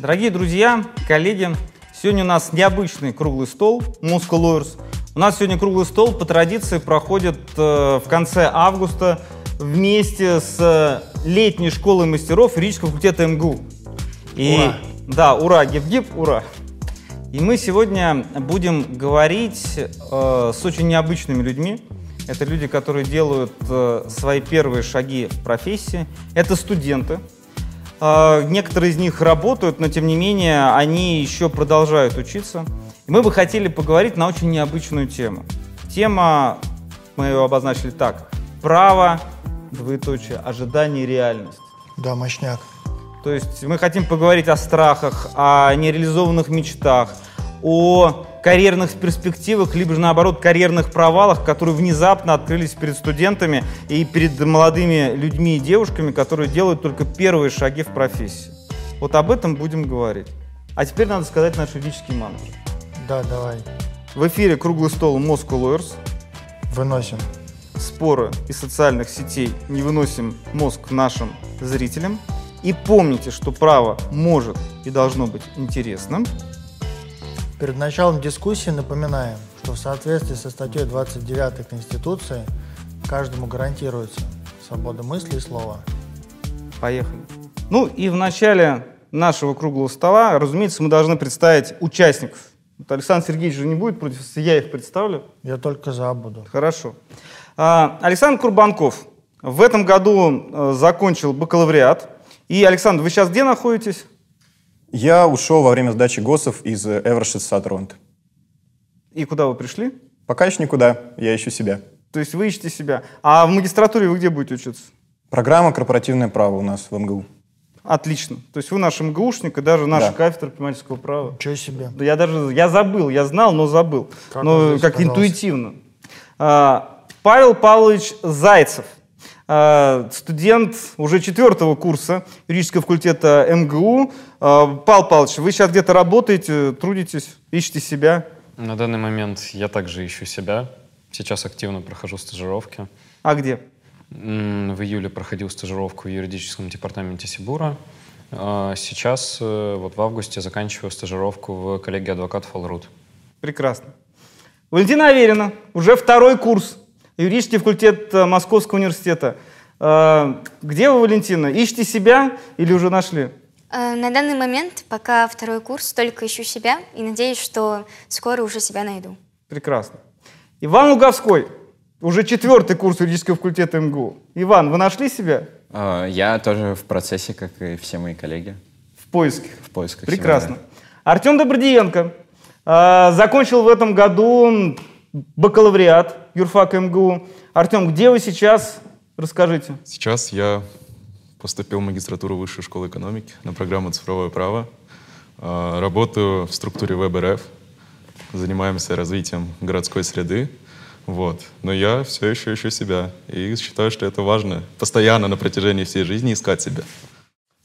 Дорогие друзья, коллеги, сегодня у нас необычный круглый стол Moscow Lawyers. У нас сегодня круглый стол по традиции проходит в конце августа вместе с летней школой мастеров юридического факультета МГУ. И, ура! Да, ура, гип-гип, ура! И мы сегодня будем говорить с очень необычными людьми. Это люди, которые делают свои первые шаги в профессии. Это студенты. Некоторые из них работают, но тем не менее они еще продолжают учиться. И мы бы хотели поговорить на очень необычную тему. Тема, мы ее обозначили так: право, двоеточие, ожидание и реальность. Да, мощняк. То есть мы хотим поговорить о страхах, о нереализованных мечтах, о карьерных перспективах, либо же, наоборот, карьерных провалах, которые внезапно открылись перед студентами и перед молодыми людьми и девушками, которые делают только первые шаги в профессии. Вот об этом будем говорить. А теперь надо сказать наш юридический мантру. Да, давай. В эфире круглый стол Moscow Lawyers. Выносим споры из социальных сетей, не выносим мозг нашим зрителям. И помните, что право может и должно быть интересным. Перед началом дискуссии напоминаем, что в соответствии со статьей 29 Конституции каждому гарантируется свобода мысли и слова. Поехали. Ну и в начале нашего круглого стола, разумеется, мы должны представить участников. Вот Александр Сергеевич же не будет против, если я их представлю. Я только за буду. Хорошо. Александр Курбанков в этом году закончил бакалавриат. И, Александр, вы сейчас где находитесь? Я ушел во время сдачи ГОСов из Эвершедс Сазерленд. И куда вы пришли? Пока еще никуда, я ищу себя. То есть вы ищете себя. А в магистратуре вы где будете учиться? Программа «Корпоративное право» у нас в МГУ. Отлично. То есть вы наш МГУшник и даже наша кафедра предпринимательского права. Ничего себе. Я забыл, я знал, но забыл. Как, но, как интуитивно. Павел Павлович Зайцев. Студент уже 4-го курса юридического факультета МГУ. Павел Павлович, вы сейчас где-то работаете, трудитесь, ищете себя? На данный момент я также ищу себя. Сейчас активно прохожу стажировки. А где? В июле проходил стажировку в юридическом департаменте Сибура. Сейчас, вот в августе, заканчиваю стажировку в коллегии адвокатов Алруд. Прекрасно. Валентина Аверина, уже 2-й курс. Юридический факультет Московского университета. Где вы, Валентина? Ищете себя или уже нашли? На данный момент, пока 2-й курс, только ищу себя и надеюсь, что скоро уже себя найду. Прекрасно. Иван Луговской, уже 4-й курс юридического факультета МГУ. Иван, вы нашли себя? Я тоже в процессе, как и все мои коллеги. В поиске? В поисках. Прекрасно. Семинара. Артём Добродиенко закончил в этом году бакалавриат юрфак МГУ. Артем, где вы сейчас? Расскажите. Сейчас я поступил в магистратуру Высшей школы экономики на программу «Цифровое право». Работаю в структуре ВБРФ. Занимаемся развитием городской среды. Вот. Но я все еще ищу себя. И считаю, что это важно. Постоянно на протяжении всей жизни искать себя.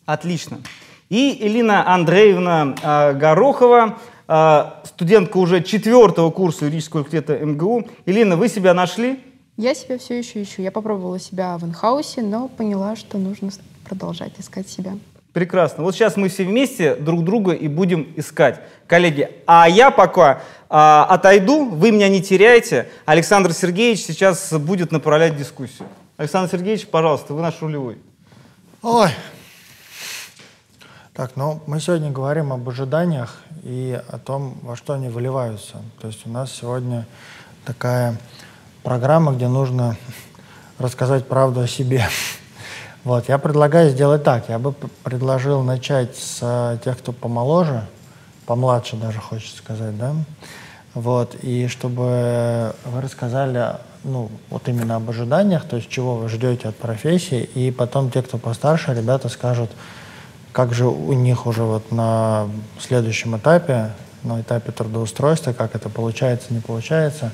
Отлично. И Элина Андреевна Горохова, студентка уже 4-го курса юридического факультета МГУ. Элина, вы себя нашли? Я себя все еще ищу. Я попробовала себя в инхаусе, но поняла, что нужно продолжать искать себя. Прекрасно. Вот сейчас мы все вместе друг друга и будем искать. Коллеги, а я пока отойду, вы меня не теряете. Александр Сергеевич сейчас будет направлять дискуссию. Александр Сергеевич, пожалуйста, вы наш рулевой. Ой. Так, ну, мы сегодня говорим об ожиданиях и о том, во что они выливаются. То есть у нас сегодня такая программа, где нужно рассказать правду о себе. Вот, я предлагаю сделать так. Я бы предложил начать с тех, кто помоложе, помладше даже, хочется сказать, да? Вот, и чтобы вы рассказали, ну, вот именно об ожиданиях, то есть чего вы ждете от профессии, и потом те, кто постарше, ребята скажут, как же у них уже вот на следующем этапе, на этапе трудоустройства, как это получается, не получается,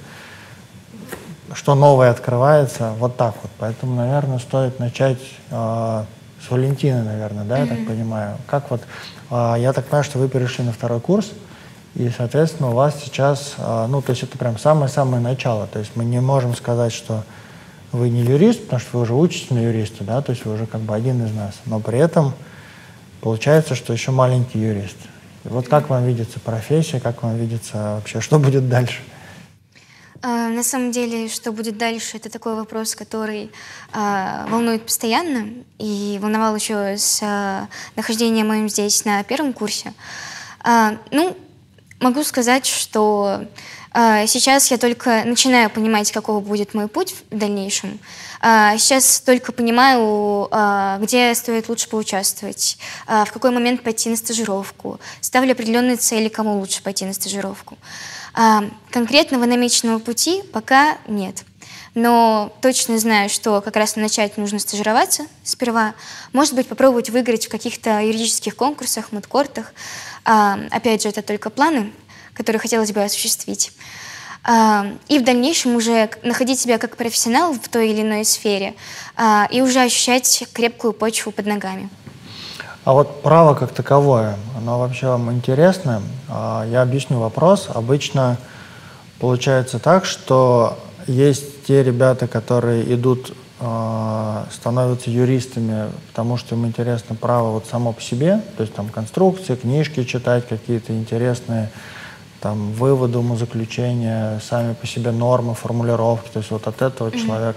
что новое открывается, вот так вот. Поэтому, наверное, стоит начать с Валентины, наверное, да, я так понимаю. Как вот, я так понимаю, что вы перешли на 2-й курс, и, соответственно, у вас сейчас, ну, то есть это прям самое-самое начало, то есть мы не можем сказать, что вы не юрист, потому что вы уже учитесь на юриста, да, то есть вы уже как бы один из нас, но при этом получается, что еще маленький юрист. И вот как вам видится профессия, как вам видится вообще, что будет дальше? На самом деле, что будет дальше, это такой вопрос, который волнует постоянно и волновал еще с нахождением моим здесь на первом курсе. Ну, могу сказать, что сейчас я только начинаю понимать, какого будет мой путь в дальнейшем. Сейчас только понимаю, где стоит лучше поучаствовать, в какой момент пойти на стажировку, ставлю определенные цели, кому лучше пойти на стажировку. Конкретного намеченного пути пока нет, но точно знаю, что как раз начать нужно стажироваться сперва, может быть, попробовать выиграть в каких-то юридических конкурсах, мудкортах. Опять же, это только планы, которые хотелось бы осуществить. И в дальнейшем уже находить себя как профессионал в той или иной сфере и уже ощущать крепкую почву под ногами. А вот право как таковое, оно вообще вам интересно? Я объясню вопрос. Обычно получается так, что есть те ребята, которые идут, становятся юристами, потому что им интересно право вот само по себе, то есть там конструкции, книжки читать, какие-то интересные там выводы, умозаключения, сами по себе нормы, формулировки. То есть вот от этого человек,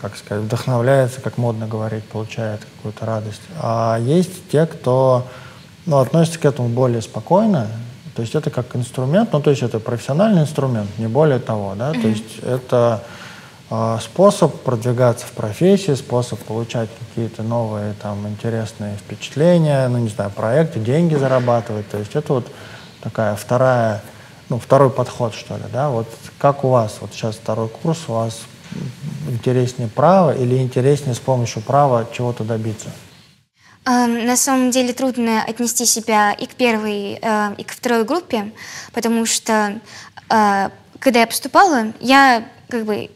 как сказать, вдохновляется, как модно говорить, получает какую-то радость. А есть те, кто, ну, относится к этому более спокойно, то есть это как инструмент, ну, то есть это профессиональный инструмент, не более того, да, то есть это способ продвигаться в профессии, способ получать какие-то новые, там, интересные впечатления, ну, не знаю, проекты, деньги зарабатывать, то есть это вот такая вторая, ну, второй подход, что ли, да, вот как у вас, вот сейчас второй курс, у вас интереснее право или интереснее с помощью права чего-то добиться? На самом деле трудно отнести себя и к первой, и к второй группе, потому что когда я поступала, я не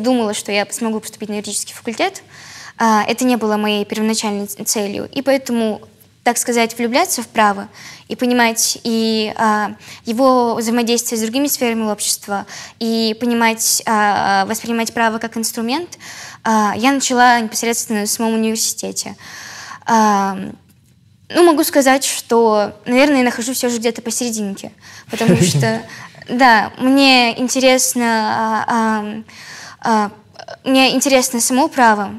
думала, что я смогу поступить на юридический факультет. Это не было моей первоначальной целью, и поэтому, так сказать, влюбляться в право и понимать и его взаимодействие с другими сферами общества, и понимать, воспринимать право как инструмент, я начала непосредственно в самом университете. Ну, могу сказать, что, наверное, я нахожусь все же где-то посерединке, потому что, да, мне интересно само право,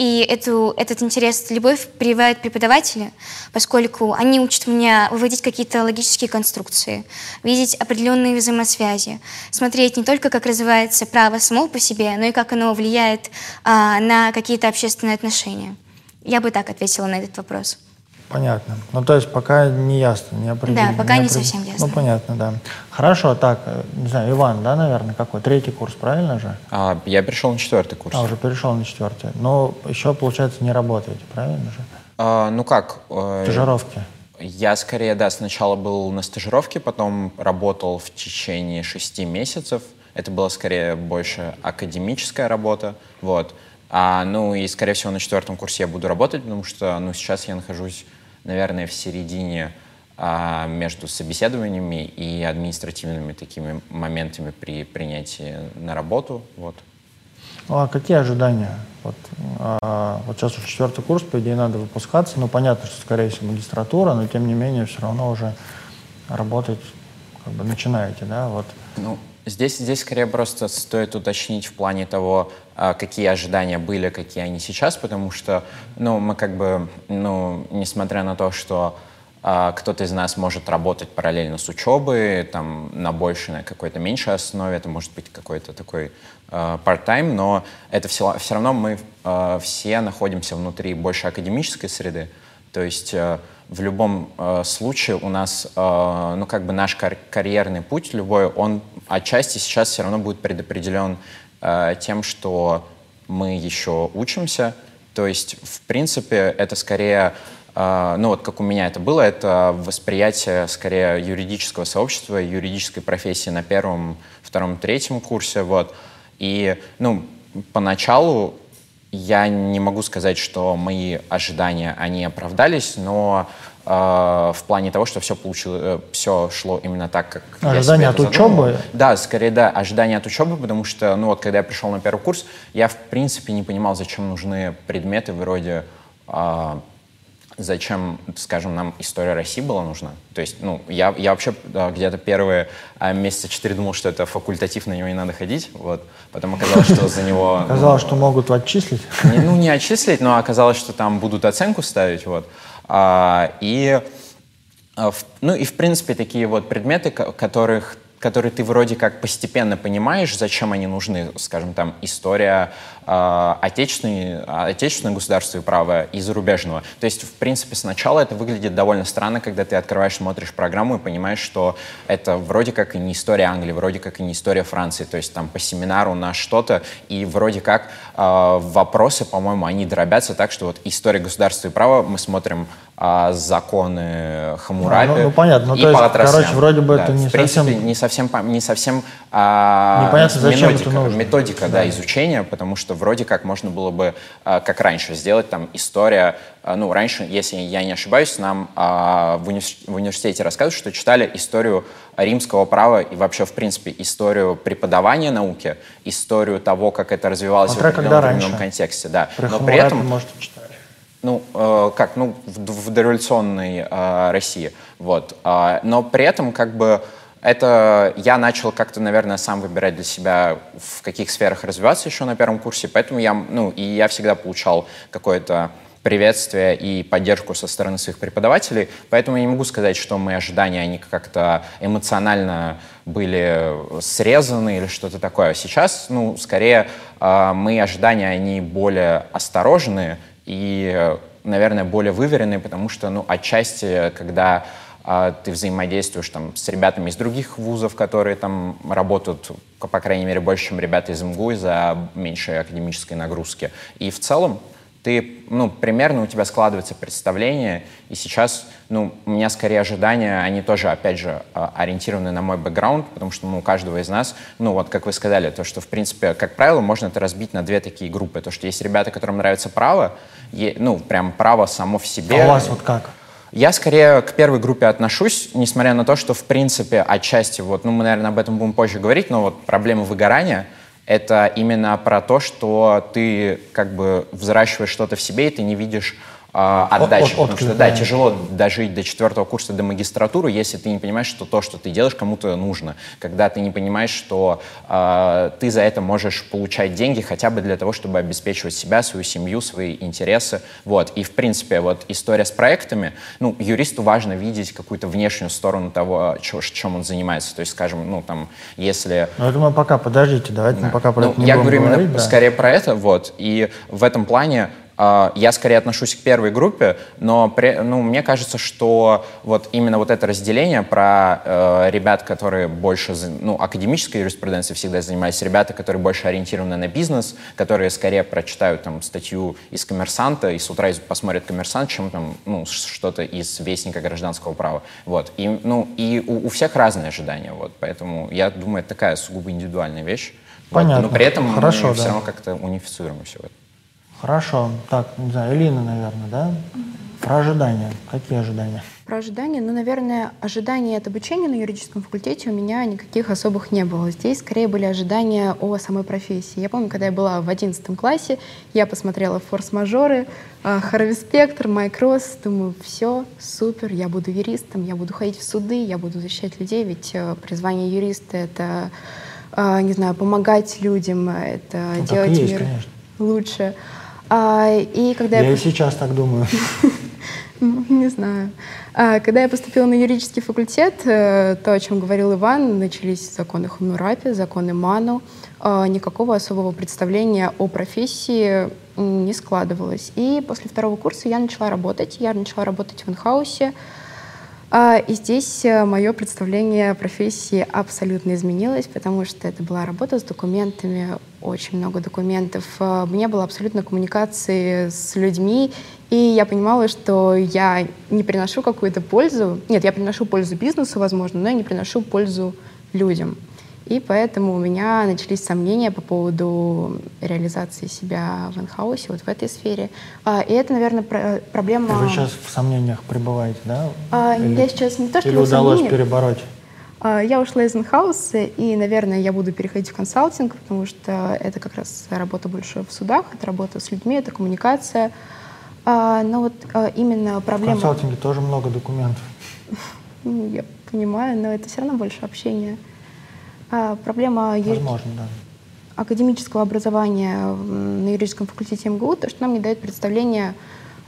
и этот интерес, любовь прививают преподаватели, поскольку они учат меня выводить какие-то логические конструкции, видеть определенные взаимосвязи, смотреть не только, как развивается право само по себе, но и как оно влияет на какие-то общественные отношения. Я бы так ответила на этот вопрос. Понятно. Ну, то есть пока не ясно, не определенно. Да, пока не совсем ясно. Ну, понятно, да. Хорошо, так, не знаю, Иван, да, наверное, какой? Третий курс, правильно же? Я перешел на четвертый курс. Уже перешел на четвертый. Но еще, получается, не работаете, правильно же? Ну как? Стажировки. Я, скорее, да, сначала был на стажировке, потом работал в течение 6 месяцев. Это была, скорее, больше академическая работа, вот. Ну и, скорее всего, на четвертом курсе я буду работать, потому что, ну, сейчас я нахожусь, наверное, в середине между собеседованиями и административными такими моментами при принятии на работу. Вот. А какие ожидания? Вот сейчас уже четвертый курс, по идее, надо выпускаться. Ну, понятно, что, скорее всего, магистратура, но, тем не менее, все равно уже работать как бы начинаете, да? Вот. Ну, здесь скорее просто стоит уточнить в плане того, какие ожидания были, какие они сейчас, потому что, ну, мы как бы, ну, несмотря на то, что кто-то из нас может работать параллельно с учебой, там, на большей, на какой-то меньшей основе, это может быть какой-то такой part-time, но это все равно мы все находимся внутри больше академической среды, то есть в любом случае у нас, ну, как бы наш карьерный путь любой, он отчасти сейчас все равно будет предопределен тем, что мы еще учимся. То есть, в принципе, это скорее, ну вот как у меня это было, это восприятие скорее юридического сообщества, юридической профессии на первом, втором, третьем курсе. Вот. И, ну, поначалу я не могу сказать, что мои ожидания, они оправдались, но в плане того, что все получилось, все шло именно так, как ожидания от учебы? Да, скорее, да, ожидания от учебы, потому что, ну вот, когда я пришел на первый курс, я, в принципе, не понимал, зачем нужны предметы вроде, зачем, скажем, нам история России была нужна. То есть, ну, я вообще где-то первые месяца 4 думал, что это факультатив, на него не надо ходить, вот. Потом оказалось, что за него... Оказалось, что могут отчислить? Ну, не отчислить, но оказалось, что там будут оценку ставить, вот. Ну и, в принципе, такие вот предметы, которые ты вроде как постепенно понимаешь, зачем они нужны, скажем, там, история отечественного государства и права и зарубежного. То есть, в принципе, сначала это выглядит довольно странно, когда ты открываешь, смотришь программу и понимаешь, что это вроде как и не история Англии, вроде как и не история Франции, то есть там по семинару на что-то, и вроде как вопросы, по-моему, они дробятся так, что вот история государства и права, мы смотрим законы Хаммурапи, ну, понятно. Ну, и то есть, короче, вроде бы, да, это не совсем... Непонятно, зачем это нужно. Методика, да. Да, изучения, потому что вроде как можно было бы, как раньше, сделать там история. Ну, раньше, если я не ошибаюсь, нам в университете рассказывают, что читали историю римского права и вообще, в принципе, историю преподавания науки, историю того, как это развивалось в определенном контексте. Да. Но при этом... Может, ну, как, ну, в дореволюционной России, вот. Но при этом, как бы, это я начал как-то, наверное, сам выбирать для себя, в каких сферах развиваться еще на первом курсе, поэтому я, ну, и я всегда получал какое-то приветствие и поддержку со стороны своих преподавателей, поэтому я не могу сказать, что мои ожидания, они как-то эмоционально были срезаны или что-то такое. Сейчас, ну, скорее, мои ожидания, они более осторожные, и, наверное, более выверенные, потому что, ну, отчасти, когда ты взаимодействуешь там с ребятами из других вузов, которые там работают, по крайней мере, больше, чем ребята из МГУ, из-за меньшей академической нагрузки. И в целом ты, ну, примерно у тебя складывается представление, и сейчас, ну, у меня скорее ожидания, они тоже, опять же, ориентированы на мой бэкграунд, потому что, ну, у каждого из нас, ну, вот как вы сказали, то, что, в принципе, как правило, можно это разбить на две такие группы, то, что есть ребята, которым нравится право, ну, прям право само в себе. А у вас вот как? Я скорее к первой группе отношусь, несмотря на то, что, в принципе, отчасти, вот, ну, мы, наверное, об этом будем позже говорить, но вот проблема выгорания — это именно про то, что ты как бы взращиваешь что-то в себе, и ты не видишь отдачи. Потому что, да, тяжело дожить до 4-го курса, до магистратуры, если ты не понимаешь, что то, что ты делаешь, кому-то нужно. Когда ты не понимаешь, что ты за это можешь получать деньги хотя бы для того, чтобы обеспечивать себя, свою семью, свои интересы. Вот. И, в принципе, вот история с проектами. Ну, юристу важно видеть какую-то внешнюю сторону того, чем он занимается. То есть, скажем, ну, там, если... Ну, я думаю, пока подождите, давайте, да, мы пока про, ну, это не, я говорю, говорить, именно, да, скорее про это, вот. И в этом плане я скорее отношусь к первой группе, но, ну, мне кажется, что вот именно вот это разделение про ребят, которые больше, ну, академической юриспруденцией всегда занимались, ребята, которые больше ориентированы на бизнес, которые скорее прочитают там статью из «Коммерсанта» и с утра посмотрят «Коммерсант», чем там, ну, что-то из «Вестника гражданского права». Вот. И, ну, и у всех разные ожидания, вот. Поэтому я думаю, это такая сугубо индивидуальная вещь. Понятно. Вот. Но при этом мы все равно как-то унифицируем все это. Хорошо. Так, не знаю, Элина, наверное, да? Про ожидания. Какие ожидания? Про ожидания? Ну, наверное, ожидания от обучения на юридическом факультете у меня никаких особых не было. Здесь скорее были ожидания о самой профессии. Я помню, когда я была в 11 классе, я посмотрела «Форс-мажоры», Харви Спектор, Майк Росс, думаю, все, супер, я буду юристом, я буду ходить в суды, я буду защищать людей, ведь призвание юриста — это, не знаю, помогать людям, это, ну, делать так и есть, мир конечно, лучше. И когда я и сейчас так думаю. Не знаю. Когда я поступила на юридический факультет, то, о чем говорил Иван, начались законы Хаммурапи, законы Ману. Никакого особого представления о профессии не складывалось. И после второго курса я начала работать. Я начала работать в инхаусе. И здесь мое представление о профессии абсолютно изменилось, потому что это была работа с документами, очень много документов. Мне было абсолютно коммуникации с людьми, и я понимала, что я не приношу какую-то пользу. Нет, я приношу пользу бизнесу, возможно, но я не приношу пользу людям. И поэтому у меня начались сомнения по поводу реализации себя в инхаусе, вот в этой сфере. И это, наверное, проблема... Вы сейчас в сомнениях пребываете, да? Я сейчас не то, что... Или удалось перебороть? Я ушла из инхауса, и, наверное, я буду переходить в консалтинг, потому что это как раз работа больше в судах, это работа с людьми, это коммуникация. Но вот именно проблема... В консалтинге тоже много документов. Я понимаю, но это все равно больше общения. Проблема академического образования на юридическом факультете МГУ, то, что нам не дает представления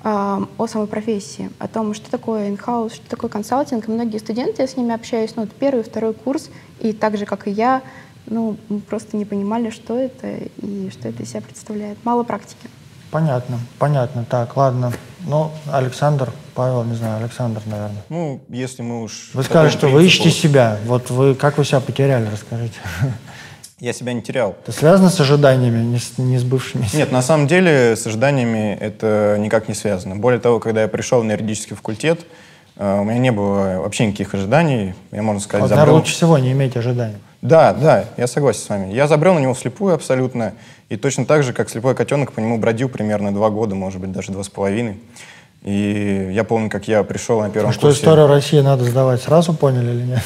о самой профессии, о том, что такое инхаус, что такое консалтинг. И многие студенты, я с ними общаюсь, ну, вот первый, второй курс, и так же, как и я, ну, просто не понимали, что это и что это из себя представляет. Мало практики. Понятно, понятно. Так, ладно. Ну, Александр, Павел, не знаю, Александр, наверное. Ну, если мы уж... Вы скажете, что вы ищете себя. Вот вы, как вы себя потеряли, расскажите. Я себя не терял. Это связано с ожиданиями, не сбывшимися? Нет, на самом деле с ожиданиями это никак не связано. Более того, когда я пришел на юридический факультет, у меня не было вообще никаких ожиданий. Я, можно сказать, вот, наверное, лучше всего не иметь ожиданий. Да, да, я согласен с вами. Я забрел на него вслепую абсолютно. И точно так же, как слепой котенок, по нему бродил примерно 2 года, может быть, даже 2,5. И я помню, как я пришел на первом курсе. Что историю России надо сдавать, сразу поняли или нет?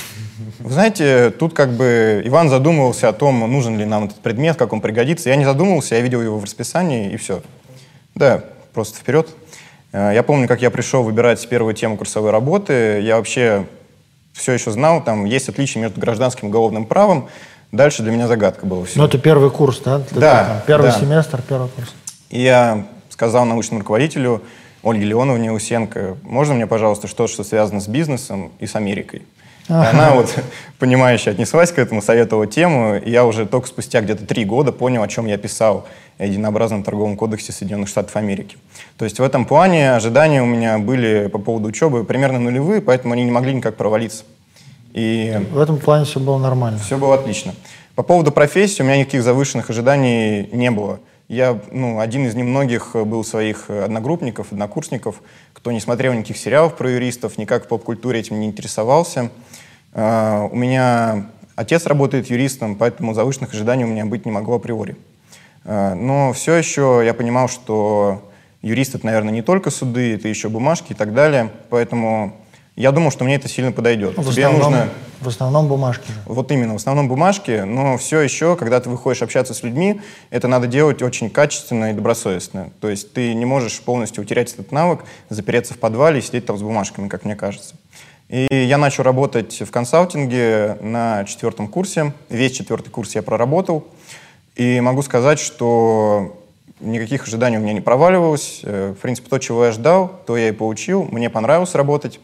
Вы знаете, тут как бы Иван задумывался о том, нужен ли нам этот предмет, как он пригодится. Я не задумывался, я видел его в расписании, и все. Да, просто вперед. Я помню, как я пришел выбирать первую тему курсовой работы. Я вообще... все еще знал, там есть отличие между гражданским и уголовным правом. Дальше для меня загадка была. Ну, это первый курс, да? Да. Первый семестр, первый курс. И я сказал научному руководителю Ольге Леоновне Усенко: можно мне, пожалуйста, что-то, что связано с бизнесом и с Америкой? Она вот, понимающе отнеслась к этому, советовала тему, и я уже только спустя где-то 3 года понял, о чем я писал о Единообразном торговом кодексе Соединенных Штатов Америки. То есть в этом плане ожидания у меня были по поводу учебы примерно нулевые, поэтому они не могли никак провалиться. И в этом плане все было нормально. Все было отлично. По поводу профессии у меня никаких завышенных ожиданий не было. Я, ну, один из немногих был своих одногруппников, однокурсников, кто не смотрел никаких сериалов про юристов, никак в поп-культуре этим не интересовался. У меня отец работает юристом, поэтому завышенных ожиданий у меня быть не могло априори. Но все еще я понимал, что юрист — это, наверное, не только суды, это еще бумажки и так далее. Поэтому я думал, что мне это сильно подойдет. В основном бумажки. Вот именно, в основном бумажки. Но все еще, когда ты выходишь общаться с людьми, это надо делать очень качественно и добросовестно. То есть ты не можешь полностью утерять этот навык, запереться в подвале и сидеть там с бумажками, как мне кажется. И я начал работать в консалтинге на 4-м курсе. Весь 4-й курс я проработал. И могу сказать, что никаких ожиданий у меня не проваливалось. В принципе, то, чего я ждал, то я и получил. Мне понравилось работать.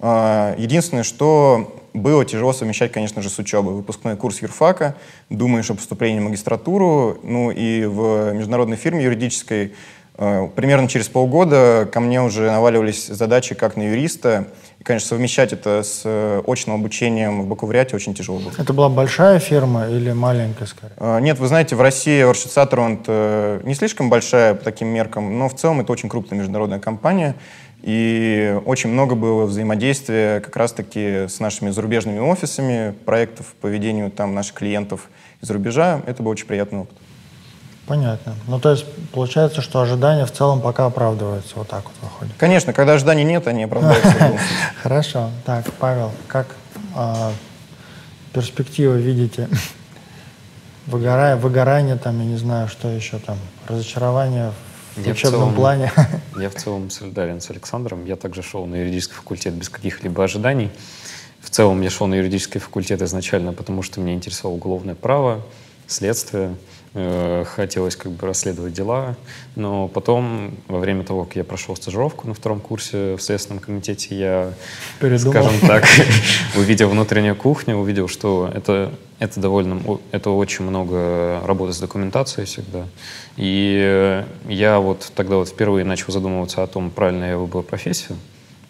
Единственное, что было тяжело совмещать, конечно же, с учебой. Выпускной курс юрфака, думаешь о поступлении в магистратуру, ну и в международной фирме юридической. Примерно через полгода ко мне уже наваливались задачи как на юриста. И, конечно, совмещать это с очным обучением в бакалавриате очень тяжело было. Это была большая фирма или маленькая, скорее? Нет, вы знаете, в России Эвершедс Сазерленд не слишком большая по таким меркам, но в целом это очень крупная международная компания. И очень много было взаимодействия как раз-таки с нашими зарубежными офисами, проектов по ведению там наших клиентов из-за рубежа. Это был очень приятный опыт. Понятно. Ну, то есть получается, что ожидания в целом пока оправдываются. Вот так вот выходит. Конечно, когда ожиданий нет, они оправдываются. Хорошо. Так, Павел, как перспективы видите? Выгорание там, я не знаю, что еще там, разочарование в учебном плане? Я в целом солидарен с Александром. Я также шел на юридический факультет без каких-либо ожиданий. В целом я шел на юридический факультет изначально, потому что меня интересовало уголовное право, следствие. Хотелось как бы расследовать дела, но потом, во время того, как я прошел стажировку на 2-м курсе в Следственном комитете, я, скажем так, увидел внутреннюю кухню, увидел, что это очень много работы с документацией всегда. И я вот тогда вот впервые начал задумываться о том, правильно я выбрал профессию,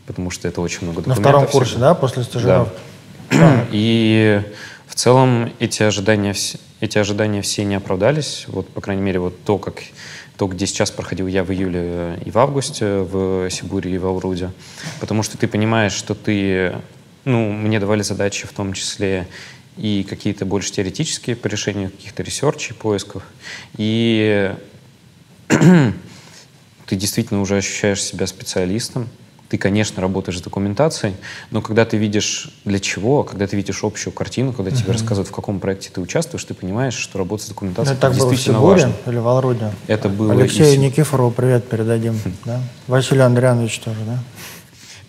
потому что это очень много документов. На 2-м курсе, да, после стажировки? Да. И в целом эти ожидания все не оправдались. Вот, по крайней мере, вот то, где сейчас проходил я в июле и в августе, в Сибуре и в Алруде. Потому что ты понимаешь, что ты... Ну, мне давали задачи в том числе и какие-то больше теоретические по решению каких-то ресерчей, поисков. И ты действительно уже ощущаешь себя специалистом. Ты, конечно, работаешь с документацией, но когда ты видишь для чего, когда ты видишь общую картину, когда тебе рассказывают, в каком проекте ты участвуешь, ты понимаешь, что работа с документацией действительно важна. Это было в Сибуре или в Алруде? Это было Алексею Никифорову привет передадим. Да? Василию Андреановичу тоже, да?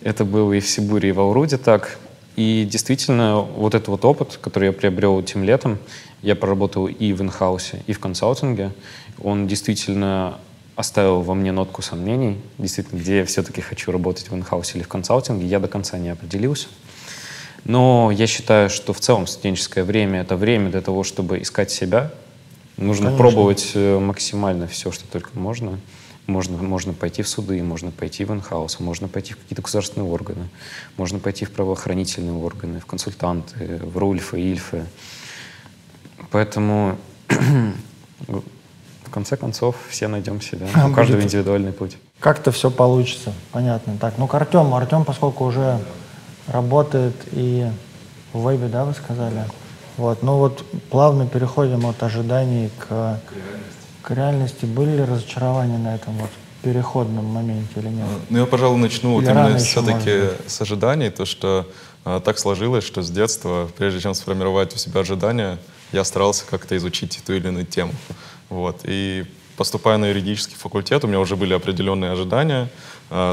Это было и в Сибуре, и в Алруде так. И действительно, вот этот вот опыт, который я приобрел этим летом, я проработал и в инхаусе, и в консалтинге, он действительно оставил во мне нотку сомнений, действительно, где я все-таки хочу работать, в инхаусе или в консалтинге, я до конца не определился. Но я считаю, что в целом студенческое время — это время для того, чтобы искать себя. Нужно [S2] Конечно. [S1] Пробовать максимально все, что только можно. Можно пойти в суды, можно пойти в инхаус, можно пойти в какие-то государственные органы, можно пойти в правоохранительные органы, в консультанты, в РУЛФы, ИЛФы. Поэтому, в конце концов, все найдем себя. У каждого индивидуальный путь. Как-то все получится, понятно. Так, ну к Артему. Артем, поскольку уже работает и в вебе, да, вы сказали? Вот, ну вот плавно переходим от ожиданий к реальности. Были ли разочарования на этом вот переходном моменте или нет? Ну, я, пожалуй, начну вот именно все-таки с ожиданий, то, что так сложилось, что с детства, прежде чем сформировать у себя ожидания, я старался как-то изучить ту или иную тему. Вот. И поступая на юридический факультет, у меня уже были определенные ожидания,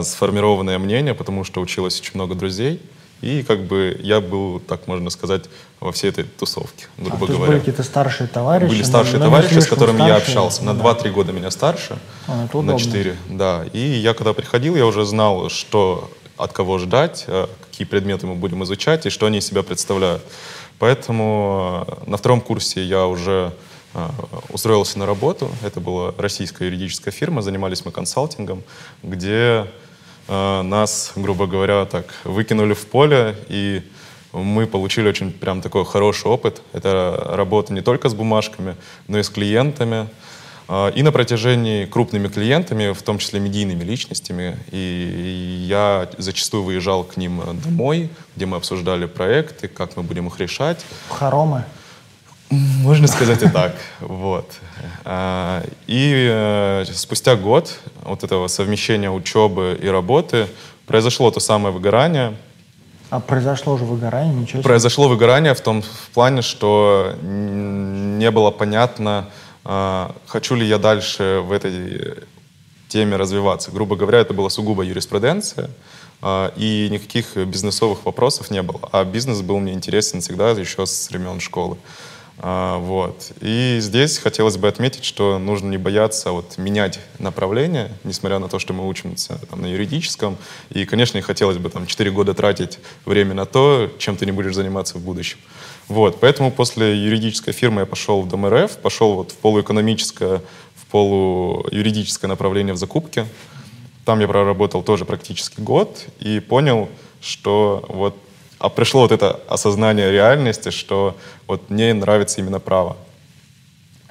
сформированное мнение, потому что училось очень много друзей. И как бы я был, так можно сказать, во всей этой тусовке, грубо говоря. Были какие-то старшие товарищи? Были старшие товарищи, с которыми я общался. На 2-3 года меня старше, на 4. Да. И я когда приходил, я уже знал, что от кого ждать, какие предметы мы будем изучать и что они из себя представляют. Поэтому на 2-м курсе я уже устроился на работу. Это была российская юридическая фирма, занимались мы консалтингом, где нас, грубо говоря, так выкинули в поле, и мы получили очень прям такой хороший опыт. Это работа не только с бумажками, но и с клиентами. И на протяжении крупными клиентами, в том числе медийными личностями. И я зачастую выезжал к ним домой, где мы обсуждали проекты, как мы будем их решать. Хоромы? Можно сказать и так. Вот. И спустя год вот этого совмещения учебы и работы произошло то самое выгорание. А произошло же выгорание? Ничего себе. Произошло выгорание в том плане, что не было понятно, хочу ли я дальше в этой теме развиваться. Грубо говоря, это была сугубо юриспруденция, и никаких бизнесовых вопросов не было. А бизнес был мне интересен всегда, еще с времен школы. Вот. И здесь хотелось бы отметить, что нужно не бояться вот менять направление, несмотря на то, что мы учимся там на юридическом. И, конечно, не хотелось бы там 4 года тратить время на то, чем ты не будешь заниматься в будущем. Вот. Поэтому после юридической фирмы я пошел в Дом.РФ, пошел вот в полуэкономическое, в полуюридическое направление в закупке. Там я проработал тоже практически год и понял, что вот пришло вот это осознание реальности, что вот мне нравится именно право.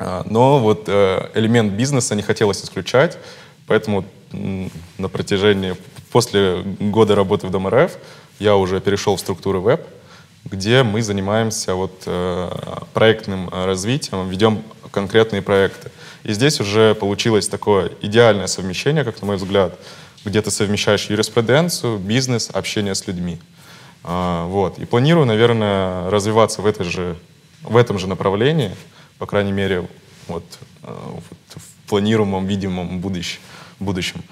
Но вот элемент бизнеса не хотелось исключать, поэтому на протяжении, после года работы в Дом.РФ я уже перешел в структуру веб, где мы занимаемся вот проектным развитием, ведем конкретные проекты. И здесь уже получилось такое идеальное совмещение, как на мой взгляд, где ты совмещаешь юриспруденцию, бизнес, общение с людьми. Вот. И планирую, наверное, развиваться в этом же направлении, по крайней мере, вот в планируемом, видимом будущем.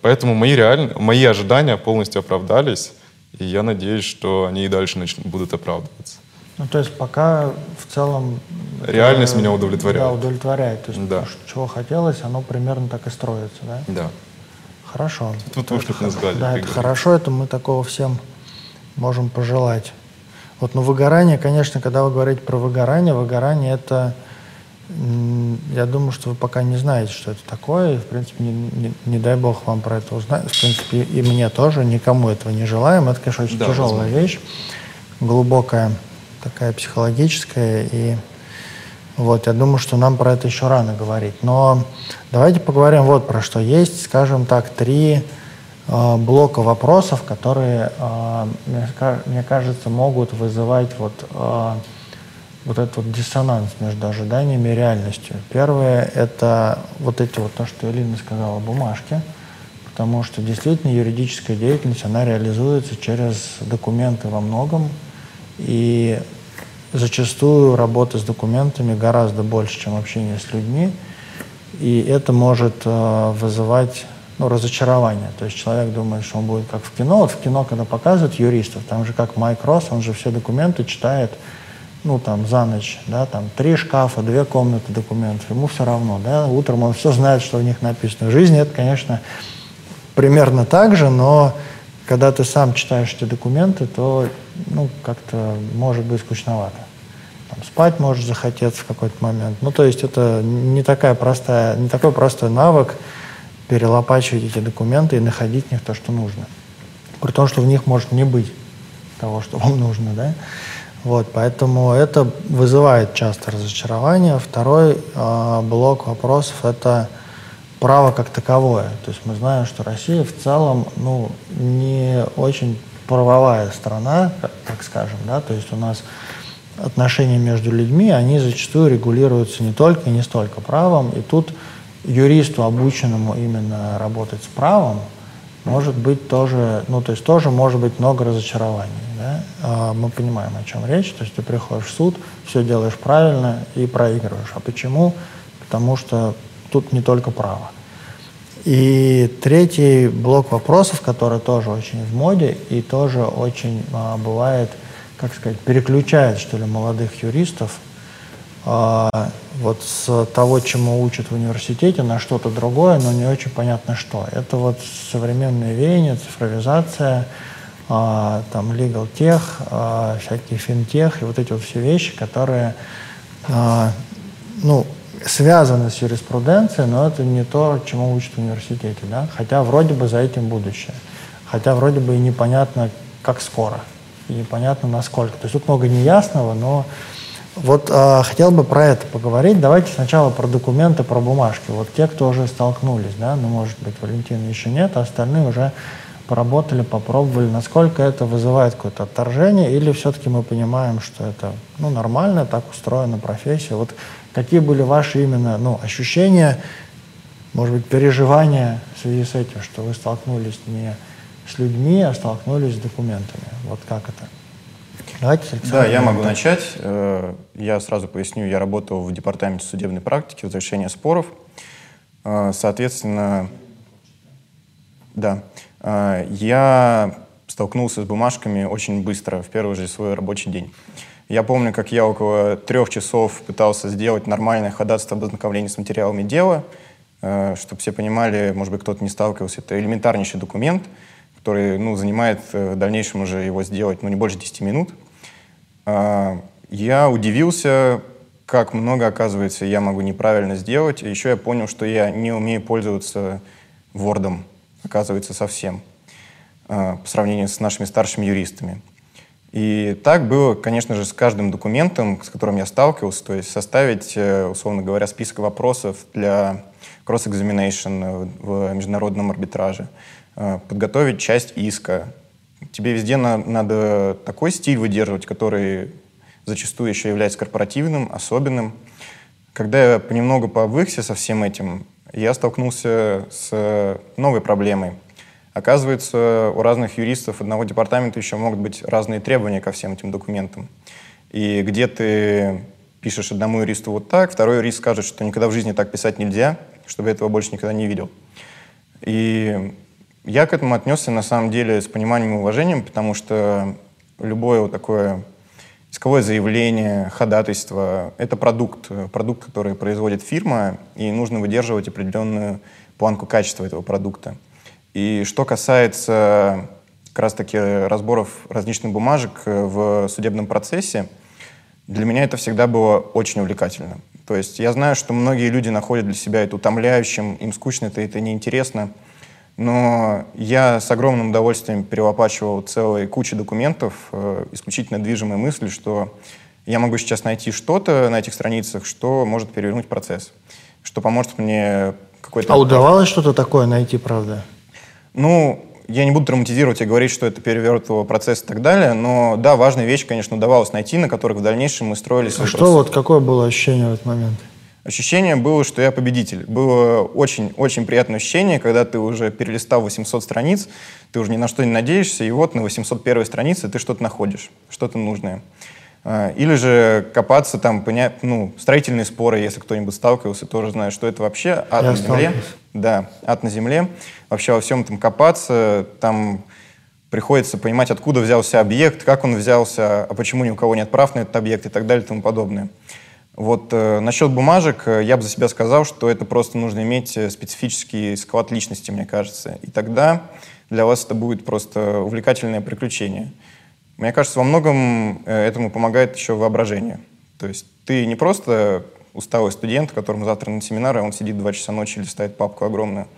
Поэтому мои ожидания полностью оправдались, и я надеюсь, что они и дальше будут оправдываться. Ну, то есть пока в целом... Реальность меня удовлетворяет. Да, удовлетворяет. То есть да. То, чего хотелось, оно примерно так и строится, да? Да. Хорошо. Тут вы что-то назвали. Да, это хорошо, это мы такого всем можем пожелать. Вот, но выгорание, конечно, когда вы говорите про выгорание это, я думаю, что вы пока не знаете, что это такое, и, в принципе, не дай бог вам про это узнать, в принципе, и мне тоже, никому этого не желаем, это, конечно, очень тяжелая вещь, глубокая, такая психологическая, и вот, я думаю, что нам про это еще рано говорить, но давайте поговорим вот про что. Есть, скажем так, три блока вопросов, которые, мне кажется, могут вызывать вот этот вот диссонанс между ожиданиями и реальностью. Первое — это вот эти вот то, что Элина сказала, бумажки, потому что действительно юридическая деятельность, она реализуется через документы во многом, и зачастую работа с документами гораздо больше, чем общение с людьми, и это может вызывать разочарование. То есть человек думает, что он будет как в кино. Вот в кино, когда показывают юристов, там же как Майк Росс, он же все документы читает, там, за ночь, да, там, 3 шкафа, 2 комнаты документов, ему все равно, да, утром он все знает, что в них написано. В жизни это, конечно, примерно так же, но когда ты сам читаешь эти документы, то, как-то может быть скучновато. Там, спать может захотеться в какой-то момент. То есть это не такой простой навык перелопачивать эти документы и находить в них то, что нужно. При том, что в них может не быть того, что вам нужно, да. Вот, поэтому это вызывает часто разочарование. Второй блок вопросов — это право как таковое. То есть мы знаем, что Россия в целом не очень правовая страна, так скажем, да, то есть у нас отношения между людьми, они зачастую регулируются не только и не столько правом, и тут юристу, обученному именно работать с правом, может быть тоже, тоже может быть много разочарований. Да? Мы понимаем, о чем речь. То есть ты приходишь в суд, все делаешь правильно и проигрываешь. А почему? Потому что тут не только право. И третий блок вопросов, который тоже очень в моде и тоже очень бывает, как сказать, переключает, что ли, молодых юристов вот с того, чему учат в университете, на что-то другое, но не очень понятно что. Это вот современные веяния, цифровизация, там, legal tech, всякие финтех и вот эти вот все вещи, которые, связаны с юриспруденцией, но это не то, чему учат в университете, да? Хотя вроде бы за этим будущее. Хотя вроде бы и непонятно, как скоро, и непонятно, насколько. То есть тут много неясного, но вот хотел бы про это поговорить. Давайте сначала про документы, про бумажки. Вот те, кто уже столкнулись, да, может быть, Валентина еще нет, а остальные уже поработали, попробовали, насколько это вызывает какое-то отторжение, или все-таки мы понимаем, что это нормально, так устроена профессия. Вот какие были ваши именно ощущения, может быть, переживания в связи с этим, что вы столкнулись не с людьми, а столкнулись с документами. Вот как это? Да, я могу начать. Я сразу поясню, я работал в департаменте судебной практики, разрешения споров. Соответственно, да, я столкнулся с бумажками очень быстро, в первый же свой рабочий день. Я помню, как я около 3 часов пытался сделать нормальное ходатайство об ознакомлении с материалами дела, чтобы все понимали, может быть, кто-то не сталкивался, это элементарнейший документ, который занимает в дальнейшем уже его сделать не больше 10 минут. Я удивился, как много, оказывается, я могу неправильно сделать. И еще я понял, что я не умею пользоваться Word, оказывается, совсем, по сравнению с нашими старшими юристами. И так было, конечно же, с каждым документом, с которым я сталкивался, то есть составить, условно говоря, список вопросов для кросс-экзаменейшн в международном арбитраже, подготовить часть иска. Тебе везде надо такой стиль выдерживать, который зачастую еще является корпоративным, особенным. Когда я понемногу пообвыкся со всем этим, я столкнулся с новой проблемой. Оказывается, у разных юристов одного департамента еще могут быть разные требования ко всем этим документам. И где ты пишешь одному юристу вот так, второй юрист скажет, что никогда в жизни так писать нельзя, чтобы этого больше никогда не видел. И я к этому отнесся, на самом деле, с пониманием и уважением, потому что любое вот такое исковое заявление, ходатайство — это продукт, который производит фирма, и нужно выдерживать определенную планку качества этого продукта. И что касается как раз-таки разборов различных бумажек в судебном процессе, для меня это всегда было очень увлекательно. То есть я знаю, что многие люди находят для себя это утомляющим, им скучно, это неинтересно. Но я с огромным удовольствием перелопачивал целую кучу документов, исключительно движимой мыслью, что я могу сейчас найти что-то на этих страницах, что может перевернуть процесс, что поможет мне какой-то... А удавалось что-то такое найти, правда? Ну, я не буду драматизировать и говорить, что это переверт его процесс и так далее, но да, важная вещь, конечно, удавалось найти, на которых в дальнейшем мы строили свой процесс. Что вот, какое было ощущение в этот момент? Ощущение было, что я победитель. Было очень-очень приятное ощущение, когда ты уже перелистал 800 страниц, ты уже ни на что не надеешься, и вот на 801 странице ты что-то находишь, что-то нужное. Или же копаться там, понять, ну, строительные споры, если кто-нибудь сталкивался, тоже знает, что это вообще. Ад на земле. Да, ад на земле. Вообще во всем там копаться, там приходится понимать, откуда взялся объект, как он взялся, а почему ни у кого нет прав на этот объект и так далее и тому подобное. Вот насчет бумажек я бы за себя сказал, что это просто нужно иметь специфический склад личности, мне кажется. И тогда для вас это будет просто увлекательное приключение. Мне кажется, во многом этому помогает еще воображение. То есть ты не просто усталый студент, которому завтра на семинар, а он сидит 2 часа ночи и листает папку огромную.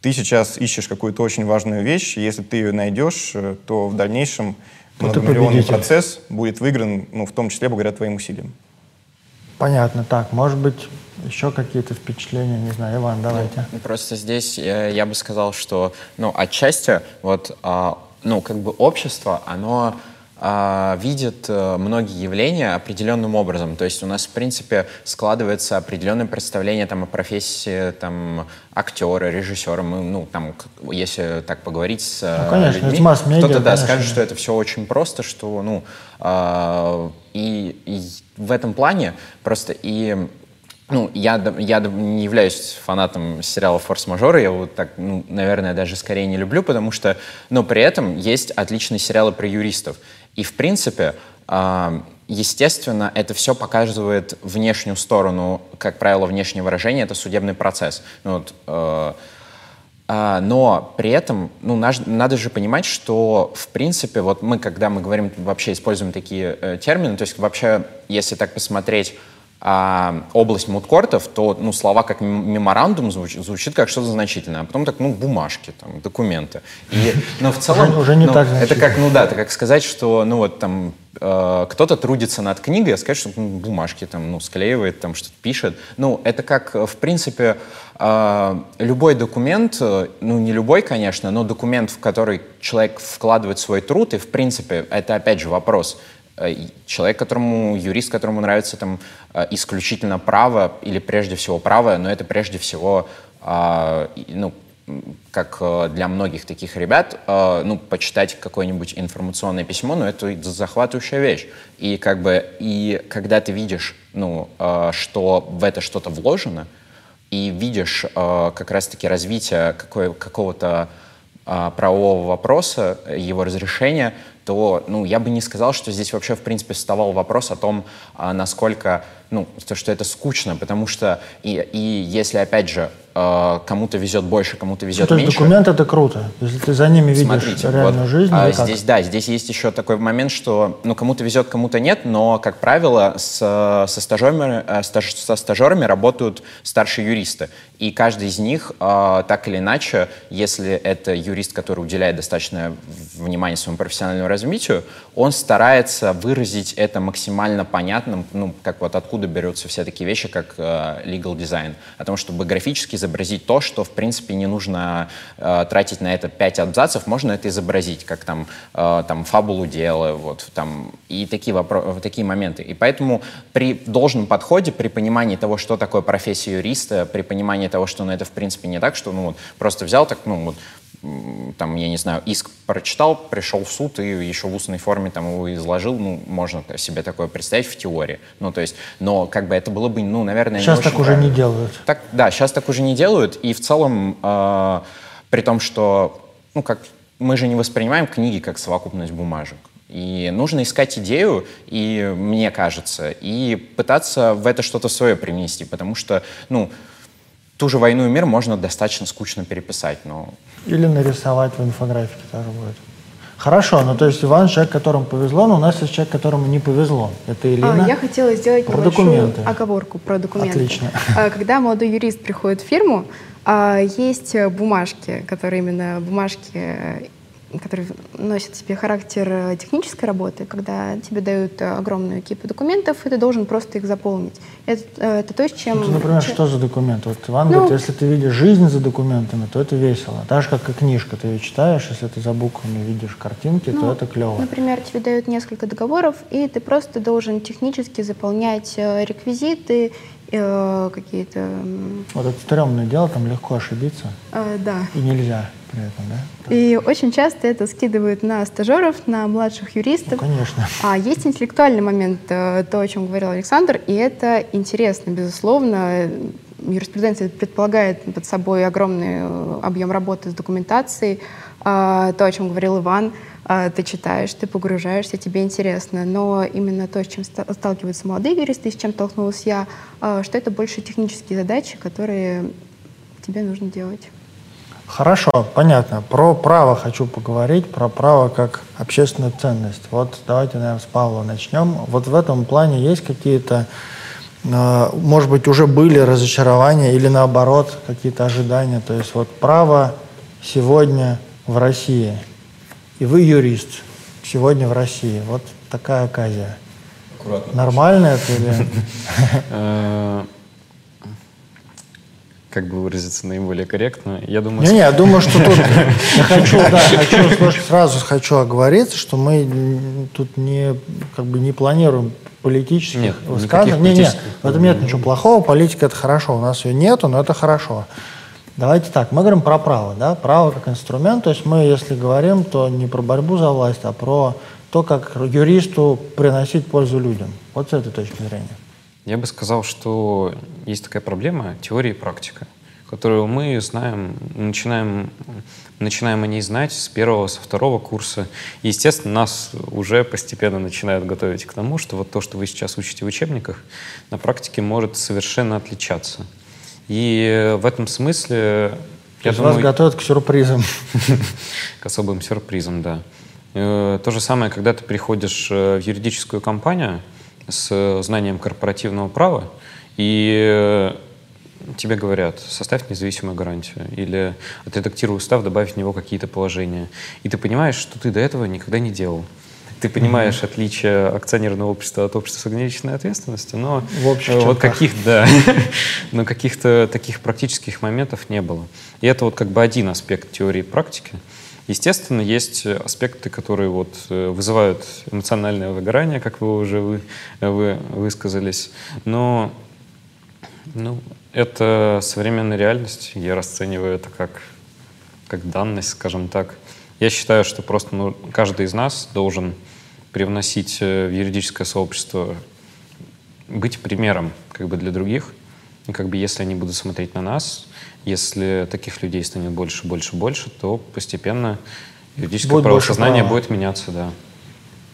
Ты сейчас ищешь какую-то очень важную вещь, и если ты ее найдешь, то в дальнейшем многомиллионный процесс будет выигран, ну, в том числе благодаря твоим усилиям. Понятно. Так, может быть, еще какие-то впечатления, не знаю, Иван, давайте. Ну, просто здесь я бы сказал, что, ну, отчасти, вот, ну, как бы общество, оно видит многие явления определенным образом. То есть у нас, в принципе, складывается определенное представление там, о профессии там, актера, режиссера. Мы, ну, там, если так поговорить с людьми, кто-то да, скажет, что это все очень просто, что, ну, и в этом плане просто и... Ну, я не являюсь фанатом сериала «Форс-мажоры», я его так, ну, наверное, даже скорее не люблю, потому что, но при этом есть отличные сериалы про юристов. И, в принципе, естественно, это все показывает внешнюю сторону, как правило, внешнее выражение — это судебный процесс. Ну, вот, но при этом, ну, надо же понимать, что, в принципе, вот мы, когда мы говорим, вообще используем такие термины, то есть вообще, если так посмотреть, область мудкортов, то, ну, слова как меморандум звучит как что-то значительное, а потом так, ну, бумажки, там, документы. И, но в целом... Уже не так значительно. Это как, ну да, это как сказать, что, ну, вот там кто-то трудится над книгой, а сказать, что бумажки там, ну, склеивает, там, что-то пишет. Ну, это как, в принципе, любой документ, ну, не любой, конечно, но документ, в который человек вкладывает свой труд, и, в принципе, это, опять же, вопрос... Человек, которому, юрист, которому нравится там исключительно право или прежде всего право, но это прежде всего, ну, как для многих таких ребят, ну, почитать какое-нибудь информационное письмо, но это захватывающая вещь. И как бы, и когда ты видишь, ну, что в это что-то вложено, и видишь как раз-таки развитие какого-то правового вопроса, его разрешения, то, ну, я бы не сказал, что здесь вообще, в принципе, вставал вопрос о том, насколько, ну, то, что это скучно, потому что, и если, опять же, кому-то везет больше, кому-то везет меньше... То есть документ — это круто, если ты за ними видишь реальную жизнь. Здесь, да, здесь есть еще такой момент, что, ну, кому-то везет, кому-то нет, но, как правило, со стажерами работают старшие юристы, и каждый из них, так или иначе, если это юрист, который уделяет достаточное внимание своему профессиональному развитию, он старается выразить это максимально понятным, ну, как вот откуда берутся все такие вещи, как legal design, о том, чтобы графически изобразить то, что, в принципе, не нужно тратить на это 5 абзацев, можно это изобразить, как там, там фабулу дела, вот, там, и такие моменты. И поэтому при должном подходе, при понимании того, что такое профессия юриста, при понимании того, что, ну, это, в принципе, не так, что, ну, вот, просто взял так, ну, вот, там, я не знаю, иск прочитал, пришел в суд и еще в устной форме там его изложил, ну, можно себе такое представить в теории. Ну, то есть, но как бы это было бы, ну, наверное, сейчас не так уже правильно. Не делают. Так, да, сейчас так уже не делают, и в целом, при том, что, ну, как мы же не воспринимаем книги как совокупность бумажек. И нужно искать идею, и, мне кажется, и пытаться в это что-то свое привнести, потому что, ну, ту же «Войну и мир» можно достаточно скучно переписать, но... Или нарисовать в инфографике тоже будет. Хорошо, ну то есть Иван — человек, которому повезло, но у нас есть человек, которому не повезло. Это Элина. Я хотела сделать небольшую оговорку про документы. Отлично. Когда молодой юрист приходит в фирму, есть бумажки, которые именно бумажки который носит в себе характер технической работы, когда тебе дают огромную кипу документов, и ты должен просто их заполнить. Это то, с чем... Ну, ты, например, что за документы? Вот Иван говорит, если ты видишь жизнь за документами, то это весело. Так же, как и книжка. Ты ее читаешь, если ты за буквами видишь картинки, то это клево. Например, тебе дают несколько договоров, и ты просто должен технически заполнять реквизиты, какие-то... Вот это стрёмное дело, там легко ошибиться. Да. И нельзя при этом, да? И очень часто это скидывают на стажеров, на младших юристов. Ну, конечно. А есть интеллектуальный момент, то, о чем говорил Александр, и это интересно, безусловно. Юриспруденция предполагает под собой огромный объем работы с документацией. То, о чем говорил Иван, ты читаешь, ты погружаешься, тебе интересно. Но именно то, с чем сталкиваются молодые юристы, с чем столкнулась я, что это больше технические задачи, которые тебе нужно делать. Хорошо, понятно. Про право хочу поговорить, про право как общественную ценность. Вот давайте, наверное, с Павла начнем. Вот в этом плане есть какие-то, может быть, уже были разочарования или, наоборот, какие-то ожидания? То есть вот право сегодня в России, и вы юрист сегодня в России. Вот такая оказия. Аккуратно. Нормально это или... Как бы выразиться наиболее корректно? Я думаю... Не, я думаю, что тут... Сразу хочу оговориться, что мы тут не планируем политических высказываний. Нет, в этом нет ничего плохого. Политика — это хорошо. У нас ее нету, но это хорошо. Давайте так, мы говорим про право, да, право как инструмент, то есть мы, если говорим, то не про борьбу за власть, а про то, как юристу приносить пользу людям, вот с этой точки зрения. Я бы сказал, что есть такая проблема теория и практика, которую мы знаем, начинаем о ней знать с первого, со второго курса. И, естественно, нас уже постепенно начинают готовить к тому, что вот то, что вы сейчас учите в учебниках, на практике может совершенно отличаться. И в этом смысле... Вас готовят к сюрпризам. К особым сюрпризам, да. То же самое, когда ты приходишь в юридическую компанию с знанием корпоративного права, и тебе говорят, составь независимую гарантию, или отредактируй устав, добавь в него какие-то положения. И ты понимаешь, что ты до этого никогда не делал. Ты понимаешь отличие акционерного общества от общества с ограниченной ответственностью, но вот каких-то таких практических моментов не было. И это вот как бы один аспект теории и практики. Естественно, есть аспекты, которые вот вызывают эмоциональное выгорание, как вы уже высказались, но это современная реальность, я расцениваю это как данность, скажем так. Я считаю, что просто каждый из нас должен привносить в юридическое сообщество, быть примером как бы для других. И как бы если они будут смотреть на нас, если таких людей станет больше, больше, больше, то постепенно юридическое правосознание будет меняться, да.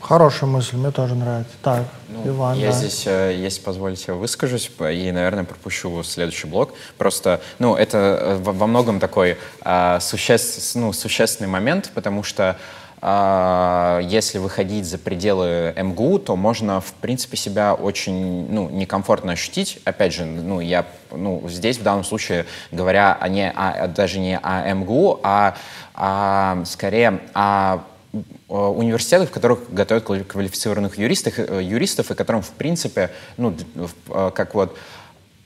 Хорошая мысль, мне тоже нравится. Так, Иван, я здесь, если позволите, выскажусь и, наверное, пропущу следующий блок. Просто, это во многом такой существенный момент, потому что если выходить за пределы МГУ, то можно, в принципе, себя очень некомфортно ощутить. Опять же, здесь в данном случае говоря даже не о МГУ, а скорее о университетов, в которых готовят квалифицированных юристов, и которым, в принципе,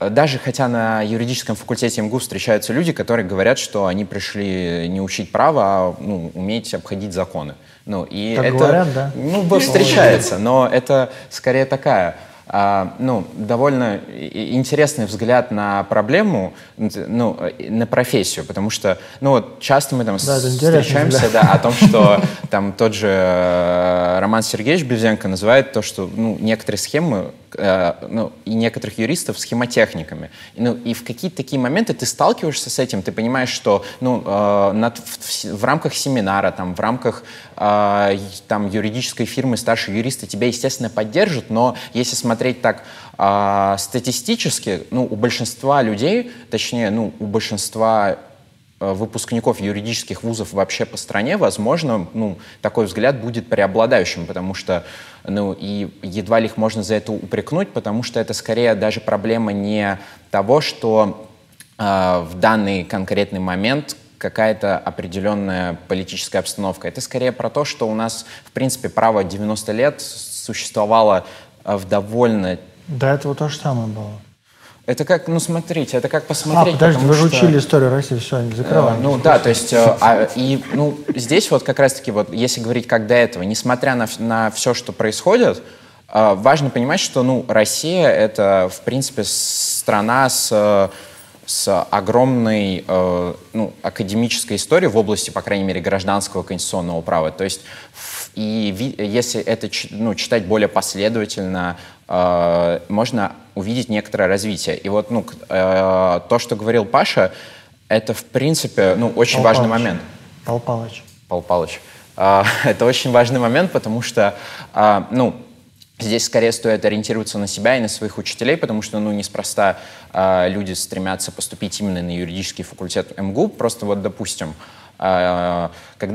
даже хотя на юридическом факультете МГУ встречаются люди, которые говорят, что они пришли не учить право, а уметь обходить законы. Так это говорят, да? Встречается, но это скорее такая... довольно интересный взгляд на проблему, на профессию, потому что, часто мы там встречаемся, о том, что там тот же Роман Сергеевич Бевзенко называет то, что некоторые схемы и некоторых юристов схемотехниками. И в какие-то такие моменты ты сталкиваешься с этим, ты понимаешь, что в рамках семинара, в рамках юридической фирмы старшие юристы тебя, естественно, поддержат, но если смотреть так статистически, у большинства людей, точнее, у большинства выпускников юридических вузов вообще по стране, возможно, такой взгляд будет преобладающим, потому что, и едва ли их можно за это упрекнуть, потому что это скорее даже проблема не того, что в данный конкретный момент какая-то определенная политическая обстановка. Это скорее про то, что у нас, в принципе, право 90 лет существовало в довольно... До этого то же самое было. Это как, ну, смотрите, это как посмотреть... Подожди, вы же учили историю России, все, они закрывали. Ну, да, то есть, здесь вот как раз-таки, вот, если говорить как до этого, несмотря на все, что происходит, важно понимать, что, ну, Россия — это, в принципе, страна с огромной академической историей в области, по крайней мере, гражданского конституционного права. То есть, и если это читать более последовательно, можно увидеть некоторое развитие. И вот то, что говорил Паша, это, в принципе, очень важный момент. Павел Павлович. Это очень важный момент, потому что, здесь скорее стоит ориентироваться на себя и на своих учителей, потому что, неспроста люди стремятся поступить именно на юридический факультет МГУ. Просто вот, допустим, когда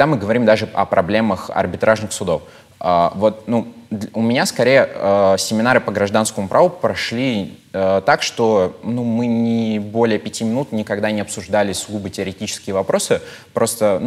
мы говорим даже о проблемах арбитражных судов, у меня скорее семинары по гражданскому праву прошли так, что мы не более 5 минут никогда не обсуждали сугубо теоретические вопросы, просто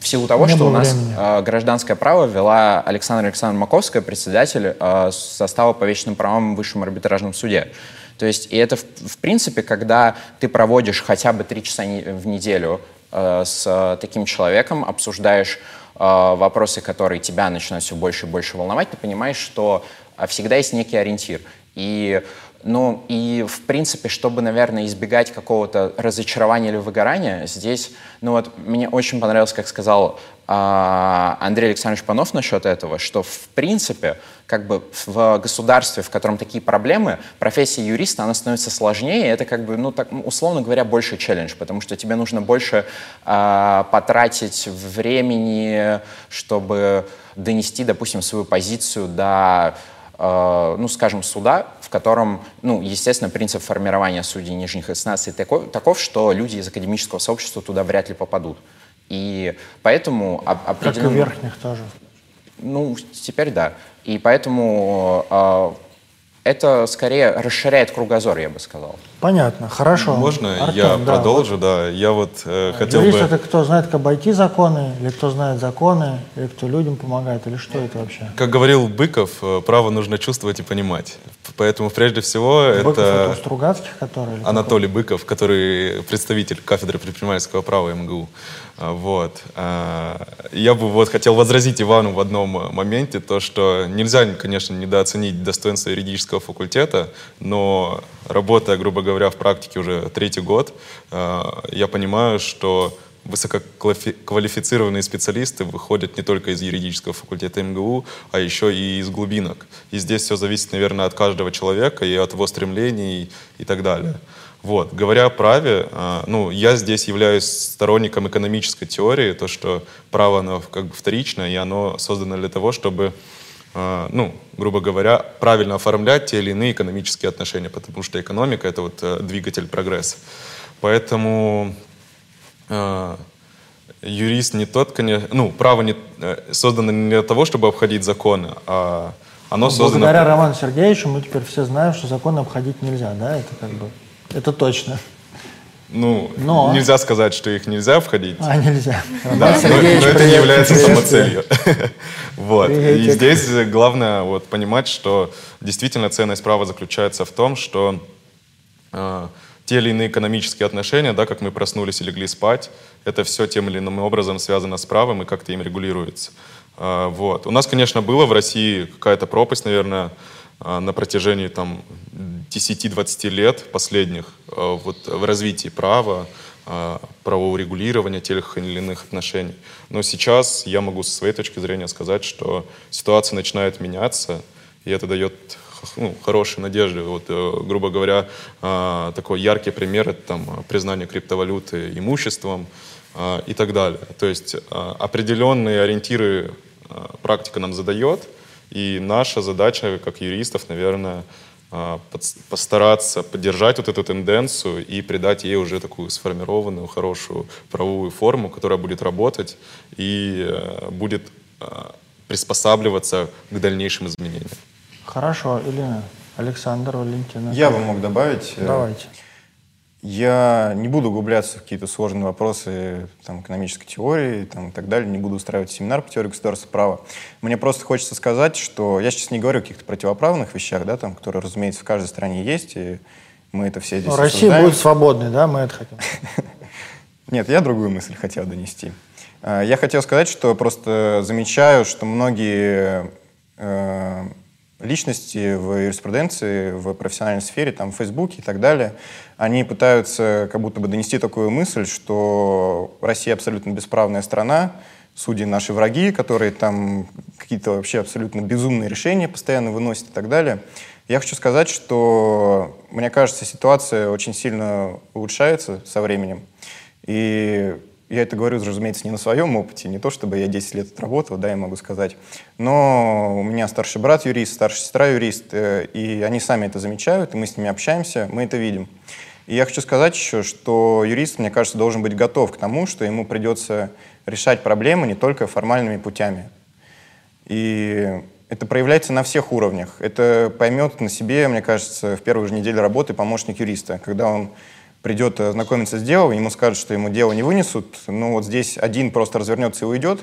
в силу того, что у нас гражданское право вела Александр Александрович Маковский, председатель состава по вещным правам в Высшем арбитражном суде. То есть и это, в принципе, когда ты проводишь хотя бы 3 часа в неделю с таким человеком, обсуждаешь вопросы, которые тебя начинают все больше и больше волновать, ты понимаешь, что всегда есть некий ориентир. И в принципе, чтобы, наверное, избегать какого-то разочарования или выгорания, здесь, мне очень понравилось, как сказал Андрей Александрович Панов насчет этого, что, в принципе, как бы в государстве, в котором такие проблемы, профессия юриста, она становится сложнее, это как бы, условно говоря, больше челлендж, потому что тебе нужно больше потратить времени, чтобы донести, допустим, свою позицию до... скажем, суда, в котором, естественно, принцип формирования судей нижних инстанций таков, что люди из академического сообщества туда вряд ли попадут. И поэтому... Как и верхних тоже. Теперь да. И поэтому это скорее расширяет кругозор, я бы сказал. Понятно, хорошо. Можно Артём, я продолжу? Да, я хотел бы... Юрист — это кто знает, как обойти законы, или кто знает законы, или кто людям помогает, или что это вообще? Как говорил Быков, право нужно чувствовать и понимать. Поэтому прежде всего Быков — это у Стругацких, который... Анатолий Быков, который представитель кафедры предпринимательского права МГУ. Вот. Я бы хотел возразить Ивану в одном моменте, то, что нельзя, конечно, недооценить достоинство юридического факультета, но работая, грубо говоря, в практике уже 3-й год, я понимаю, что высококвалифицированные специалисты выходят не только из юридического факультета МГУ, а еще и из глубинок. И здесь все зависит, наверное, от каждого человека и от его стремлений и так далее. Вот. Говоря о праве, я здесь являюсь сторонником экономической теории, то, что право, оно как бы вторично, и оно создано для того, чтобы, грубо говоря, правильно оформлять те или иные экономические отношения, потому что экономика — это двигатель прогресса. Поэтому юрист не тот, конечно... право не создано не для того, чтобы обходить законы, а оно создано... Благодаря Роману Сергеевичу мы теперь все знаем, что законы обходить нельзя, да? Это как бы... Это точно. Нельзя сказать, что их нельзя входить. Нельзя. Да, но это не является самоцелью. И здесь главное понимать, что действительно ценность права заключается в том, что те или иные экономические отношения, как мы проснулись и легли спать, это все тем или иным образом связано с правом и как-то им регулируется. У нас, конечно, была в России какая-то пропасть, наверное, на протяжении 10-20 лет последних в развитии права, правового регулирования тех или иных отношений. Но сейчас я могу со своей точки зрения сказать, что ситуация начинает меняться, и это дает хорошие надежды. Грубо говоря, такой яркий пример — это признание криптовалюты имуществом и так далее. То есть определенные ориентиры практика нам задает, и наша задача, как юристов, наверное, постараться поддержать эту тенденцию и придать ей уже такую сформированную, хорошую правовую форму, которая будет работать и будет приспосабливаться к дальнейшим изменениям. Хорошо, Элина, Александр, Валентина. Я бы мог добавить. Давайте. Я не буду углубляться в какие-то сложные вопросы там, экономической теории там, и так далее, не буду устраивать семинар по теории государства права. Мне просто хочется сказать, что я сейчас не говорю о каких-то противоправных вещах, да, там, которые, разумеется, в каждой стране есть, и мы это все здесь обсуждаем. Россия будет свободной, да, мы это хотим. Нет, я другую мысль хотел донести. Я хотел сказать, что просто замечаю, что многие личности в юриспруденции, в профессиональной сфере, там, в Фейсбуке и так далее, они пытаются как будто бы донести такую мысль, что Россия абсолютно бесправная страна, судьи наши враги, которые там какие-то вообще абсолютно безумные решения постоянно выносят и так далее. Я хочу сказать, что, мне кажется, ситуация очень сильно улучшается со временем. И я это говорю, разумеется, не на своем опыте, не то чтобы я 10 лет отработал, да, я могу сказать. Но у меня старший брат юрист, старшая сестра юрист, и они сами это замечают, и мы с ними общаемся, мы это видим. И я хочу сказать еще, что юрист, мне кажется, должен быть готов к тому, что ему придется решать проблемы не только формальными путями. И это проявляется на всех уровнях. Это поймет на себе, мне кажется, в первую же неделю работы помощник юриста, когда он придет знакомиться с делом, ему скажут, что ему дело не вынесут, ну вот здесь один просто развернется и уйдет,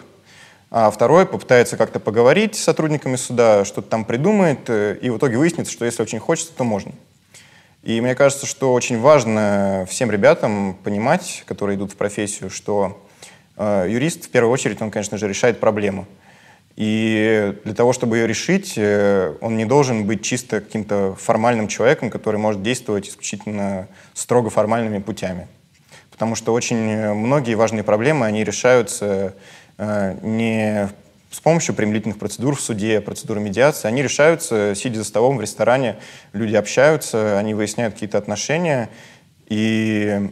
а второй попытается как-то поговорить с сотрудниками суда, что-то там придумает, и в итоге выяснится, что если очень хочется, то можно. И мне кажется, что очень важно всем ребятам понимать, которые идут в профессию, что юрист в первую очередь, он, конечно же, решает проблему. И для того, чтобы ее решить, он не должен быть чисто каким-то формальным человеком, который может действовать исключительно строго формальными путями. Потому что очень многие важные проблемы, они решаются не с помощью примирительных процедур в суде, процедур медиации. Они решаются, сидя за столом в ресторане, люди общаются, они выясняют какие-то отношения. И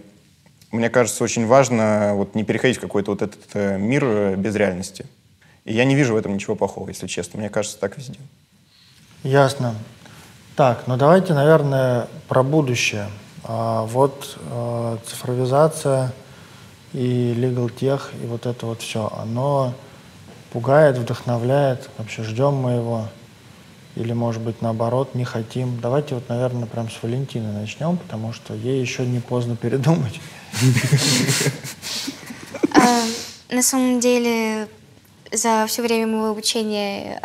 мне кажется, очень важно вот не переходить в какой-то вот этот мир без реальности. И я не вижу в этом ничего плохого, если честно. Мне кажется, так везде. Ясно. Так, ну давайте, наверное, про будущее. Вот цифровизация и legal tech, и вот это вот все. Оно пугает, вдохновляет. Вообще ждем мы его. Или, может быть, наоборот, не хотим. Давайте вот, наверное, прям с Валентины начнем, потому что ей еще не поздно передумать. На самом деле... За все время моего обучения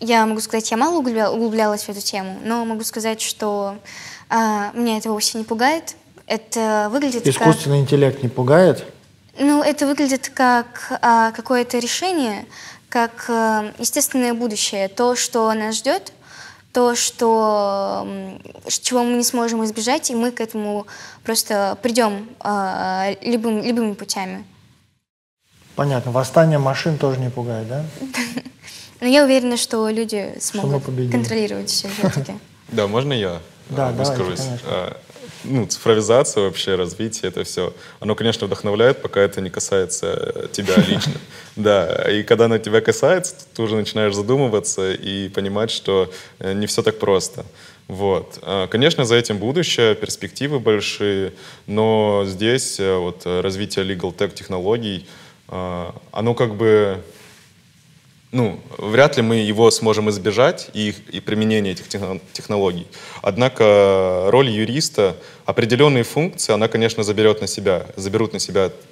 я могу сказать, я мало углублялась в эту тему, но могу сказать, что меня это вовсе не пугает. Это выглядит искусственный интеллект не пугает? Ну, это выглядит как какое-то решение, как естественное будущее. То, что нас ждет, то, чего мы не сможем избежать, и мы к этому просто придем любыми путями. Понятно. Восстание машин тоже не пугает, да? Но я уверена, что люди смогут контролировать все все-таки. Да, можно я выскажусь? Ну, цифровизация вообще, развитие, это все. Оно, конечно, вдохновляет, пока это не касается тебя лично. Да, и когда оно тебя касается, ты уже начинаешь задумываться и понимать, что не все так просто. Вот. Конечно, за этим будущее, перспективы большие, но здесь вот развитие legal tech технологий, оно как бы, ну, вряд ли мы его сможем избежать, и применение этих технологий. Однако роль юриста, определенные функции, она, конечно, заберут на себя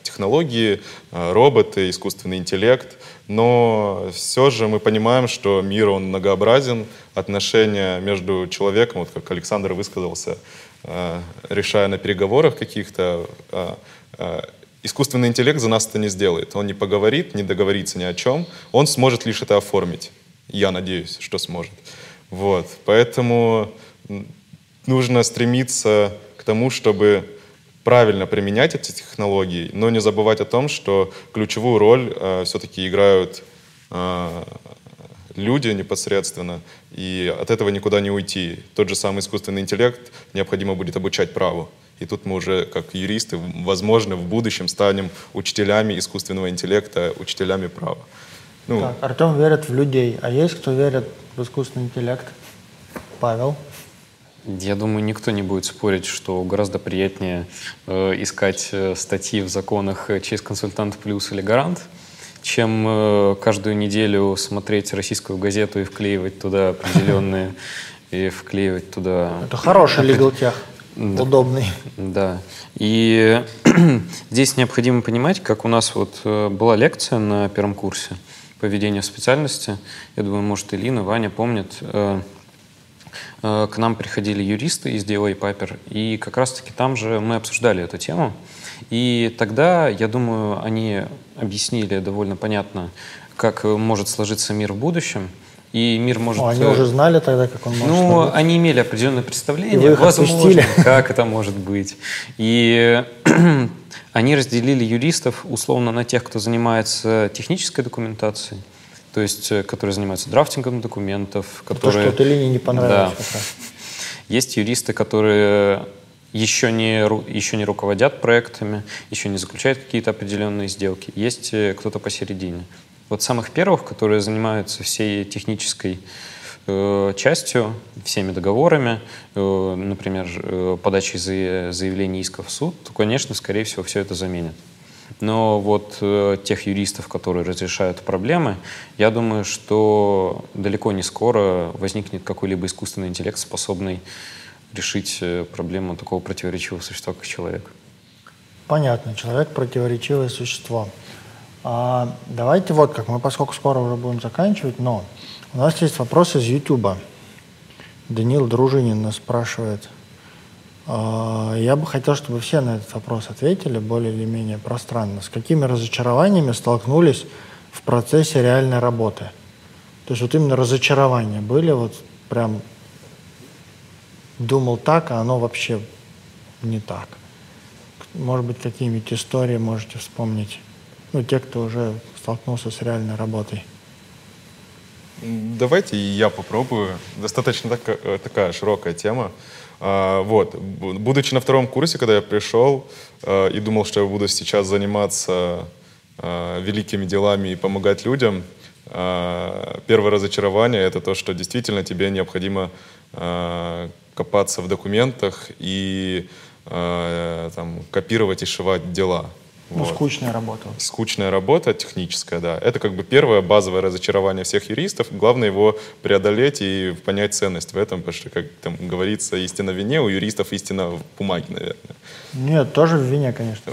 технологии, роботы, искусственный интеллект, но все же мы понимаем, что мир, он многообразен, отношения между человеком, вот как Александр высказался, решая на переговорах каких-то, искусственный интеллект за нас это не сделает. Он не поговорит, не договорится ни о чем. Он сможет лишь это оформить. Я надеюсь, что сможет. Вот. Поэтому нужно стремиться к тому, чтобы правильно применять эти технологии, но не забывать о том, что ключевую роль все-таки играют люди непосредственно, и от этого никуда не уйти. Тот же самый искусственный интеллект необходимо будет обучать праву. И тут мы уже, как юристы, возможно, в будущем станем учителями искусственного интеллекта, учителями права. Ну. Так, Артём верит в людей. А есть кто верит в искусственный интеллект? Павел? Я думаю, никто не будет спорить, что гораздо приятнее искать статьи в законах через «Консультант плюс» или «Гарант», чем каждую неделю смотреть российскую газету и вклеивать туда определенные... Это хороший legal tech. да. удобный. Да. И здесь необходимо понимать, как у нас вот была лекция на первом курсе «Поведение в специальности». Я думаю, может, Элина, Ваня помнят. К нам приходили юристы из DOA Piper, и как раз-таки там же мы обсуждали эту тему. И тогда, я думаю, они объяснили довольно понятно, как может сложиться мир в будущем. И мир может... Они уже знали тогда, как он может... Ну, они имели определенное представление, возможно, как это может быть. И они разделили юристов условно на тех, кто занимается технической документацией, то есть, которые занимаются драфтингом документов, которые... То, что Элине не понравилось. Да. Есть юристы, которые еще не руководят проектами, еще не заключают какие-то определенные сделки. Есть кто-то посередине. Вот самых первых, которые занимаются всей технической частью, всеми договорами, например, подачей заявлений исков в суд, то, конечно, скорее всего, все это заменит. Но вот тех юристов, которые разрешают проблемы, я думаю, что далеко не скоро возникнет какой-либо искусственный интеллект, способный решить проблему такого противоречивого существа, как человек. Понятно, человек — противоречивое существо. А давайте вот как, мы поскольку скоро уже будем заканчивать, но у нас есть вопрос из Ютуба. Даниил Дружинин нас спрашивает. Я бы хотел, чтобы все на этот вопрос ответили более или менее пространно. С какими разочарованиями столкнулись в процессе реальной работы? То есть вот именно разочарования были, вот прям думал так, а оно вообще не так. Может быть, какие-нибудь истории можете вспомнить? Ну, те, кто уже столкнулся с реальной работой. Давайте я попробую. Достаточно такая широкая тема. Вот. Будучи на втором курсе, когда я пришел и думал, что я буду сейчас заниматься великими делами и помогать людям, первое разочарование — это то, что действительно тебе необходимо копаться в документах и там, копировать и сшивать дела. Ну, вот. Скучная работа. Скучная работа, техническая, да. Это как бы первое базовое разочарование всех юристов. Главное его преодолеть и понять ценность в этом, потому что, как там говорится, истина в вине, у юристов истина в бумаге, наверное. Нет, тоже в вине, конечно.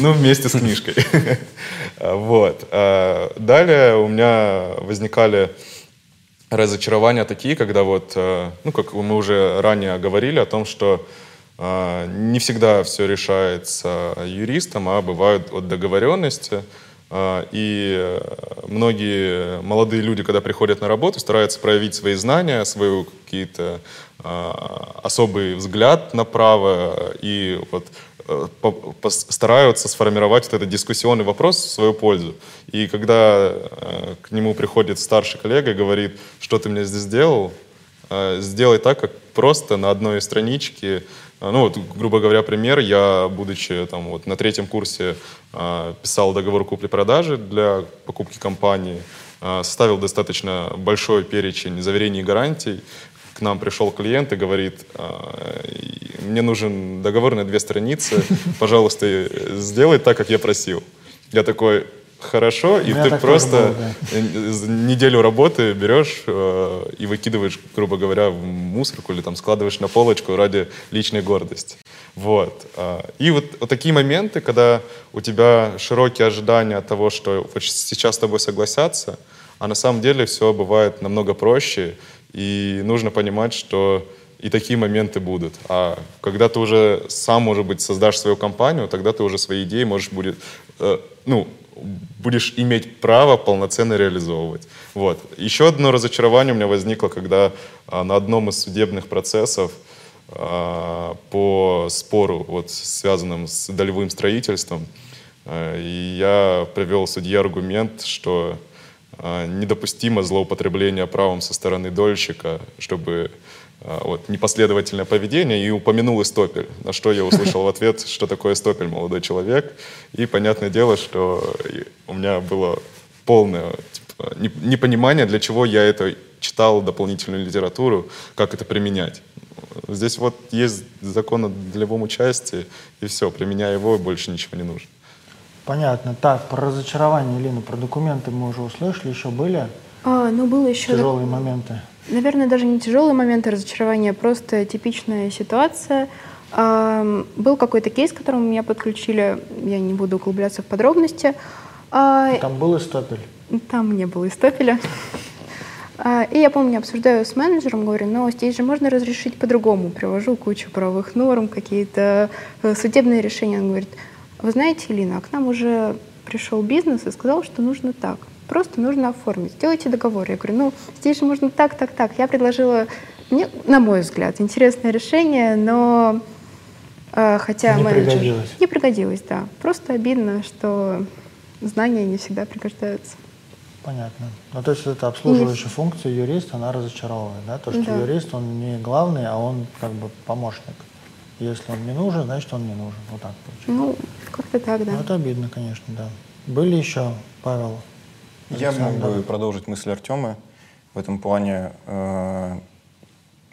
Ну, вместе с книжкой. Вот. Далее у меня возникали разочарования такие, когда вот, ну, как мы уже ранее говорили о том, что не всегда все решается юристом, а бывают от договоренности. И многие молодые люди, когда приходят на работу, стараются проявить свои знания, свой какие-то особый взгляд на право и вот стараются сформировать вот этот дискуссионный вопрос в свою пользу. И когда к нему приходит старший коллега и говорит, что ты мне здесь сделал, сделай так, как просто на одной страничке. Ну, вот, грубо говоря, пример. Я, будучи там, вот, на третьем курсе, писал договор купли-продажи для покупки компании, составил достаточно большой перечень заверений и гарантий. К нам пришел клиент и говорит, мне нужен договор на 2 страницы, пожалуйста, сделай так, как я просил. Я такой... Хорошо, и ты просто неделю работы берешь и выкидываешь, грубо говоря, в мусорку или там складываешь на полочку ради личной гордости. Вот. И вот такие моменты, когда у тебя широкие ожидания от того, что сейчас с тобой согласятся, а на самом деле все бывает намного проще, и нужно понимать, что и такие моменты будут. А когда ты уже сам, может быть, создашь свою компанию, тогда ты уже свои идеи можешь будет... будешь иметь право полноценно реализовывать. Вот. Еще одно разочарование у меня возникло, когда на одном из судебных процессов по спору, вот, связанным с долевым строительством, я привел судье аргумент, что недопустимо злоупотребление правом со стороны дольщика, чтобы вот, непоследовательное поведение, и упомянул стопель, на что я услышал в ответ, что такое стопель, молодой человек. И понятное дело, что у меня было полное типа, непонимание, для чего я это читал, дополнительную литературу, как это применять. Здесь вот есть закон о долевом участии, и все, применяя его, больше ничего не нужно. Понятно. Так, про разочарование, Элина, про документы мы уже услышали, еще были? Было еще тяжелые моменты. Наверное, даже не тяжелый момент разочарования, просто типичная ситуация. Был какой-то кейс, к которому меня подключили, я не буду углубляться в подробности. Там был истопель? Там не было истопеля. И я помню, обсуждаю с менеджером, говорю, но здесь же можно разрешить по-другому. Привожу кучу правовых норм, какие-то судебные решения. Он говорит, вы знаете, Элина, к нам уже пришел бизнес и сказал, что нужно так. Просто нужно оформить. Сделайте договор. Я говорю, ну здесь же можно так. Я предложила, мне, на мой взгляд, интересное решение, но хотя менеджер... Не пригодилось, да. Просто обидно, что знания не всегда пригождаются. Понятно. Ну, то есть это обслуживающая функция юриста, она разочаровывает, да? То, что юрист, он не главный, а он как бы помощник. Если он не нужен, значит, он не нужен. Вот так получается. Ну, как-то так, да. Ну, это обидно, конечно, да. Были еще, Павел? Я мог бы продолжить мысль Артема в этом плане.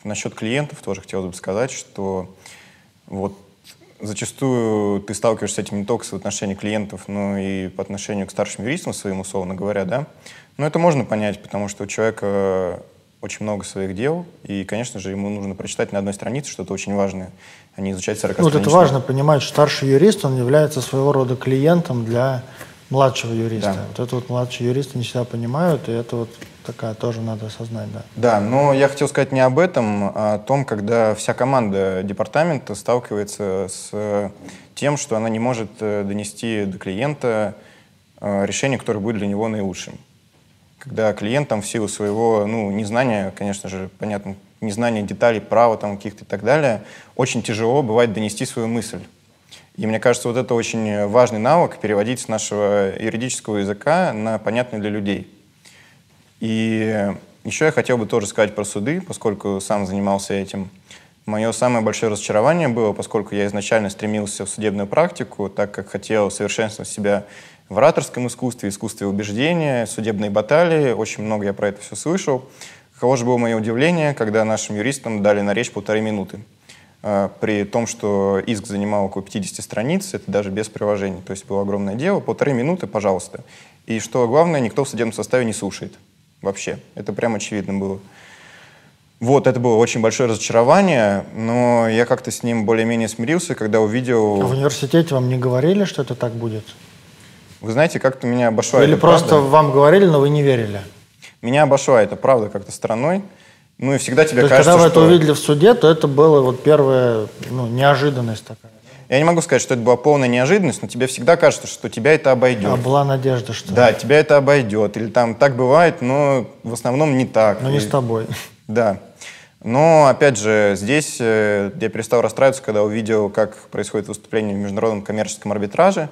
Насчет клиентов тоже хотелось бы сказать, что вот зачастую ты сталкиваешься с этим не только в отношении клиентов, но и по отношению к старшим юристам своим, условно говоря, да. Но это можно понять, потому что у человека очень много своих дел, и, конечно же, ему нужно прочитать на одной странице что-то очень важное, а не изучать 40-страничную. Вот это важно понимать, что старший юрист, он является своего рода клиентом для младшего юриста. Да. Вот это вот младшие юристы не всегда понимают, и это вот такая тоже надо осознать, да. Да, но я хотел сказать не об этом, а о том, когда вся команда департамента сталкивается с тем, что она не может донести до клиента решение, которое будет для него наилучшим. Когда клиент там в силу своего, ну, незнания, конечно же, понятно, незнания деталей, права там каких-то и так далее, очень тяжело бывает донести свою мысль. И мне кажется, вот это очень важный навык — переводить с нашего юридического языка на понятный для людей. И еще я хотел бы тоже сказать про суды, поскольку сам занимался этим. Мое самое большое разочарование было, поскольку я изначально стремился в судебную практику, так как хотел совершенствовать себя в ораторском искусстве, искусстве убеждения, судебной баталии. Очень много я про это все слышал. Каково же было мое удивление, когда нашим юристам дали на речь 1,5 минуты. При том, что иск занимал около 50 страниц, это даже без приложений. То есть было огромное дело, 1,5 минуты, пожалуйста. И что главное, никто в судебном составе не слушает вообще. Это прям очевидно было. Вот, это было очень большое разочарование, но я как-то с ним более-менее смирился, когда увидел... В университете вам не говорили, что это так будет? Вы знаете, как-то меня обошла эта правда. Или просто вам говорили, но вы не верили? Меня обошла эта правда как-то стороной. Ну и всегда тебе кажется, когда вы это увидели в суде, то это была вот первая, ну, неожиданность такая. Я не могу сказать, что это была полная неожиданность, но тебе всегда кажется, что тебя это обойдет. А была надежда, что... Да, тебя это обойдет. Или там так бывает, но в основном не так. Но не с тобой. Да. Но, опять же, здесь я перестал расстраиваться, когда увидел, как происходит выступление в международном коммерческом арбитраже,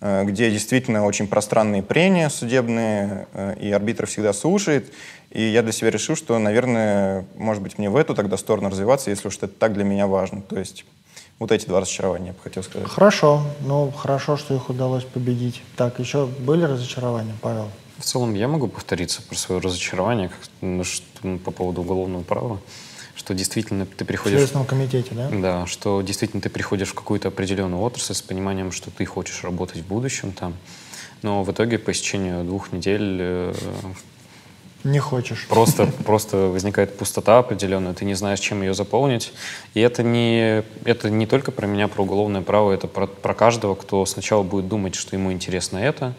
где действительно очень пространные прения судебные, и арбитр всегда слушает. И я для себя решил, что, наверное, может быть, мне в эту тогда сторону развиваться, если уж это так для меня важно. То есть вот эти два разочарования я бы хотел сказать. Хорошо. Ну, хорошо, что их удалось победить. Так, еще были разочарования, Павел? В целом я могу повториться про свое разочарование по поводу уголовного права, что действительно ты приходишь... В Следственном комитете, да? Да, что действительно ты приходишь в какую-то определенную отрасль с пониманием, что ты хочешь работать в будущем там, но в итоге по истечению 2 недель... Не хочешь. Просто возникает пустота определенная, ты не знаешь, чем ее заполнить. И это не только про меня, про уголовное право, это про каждого, кто сначала будет думать, что ему интересно это,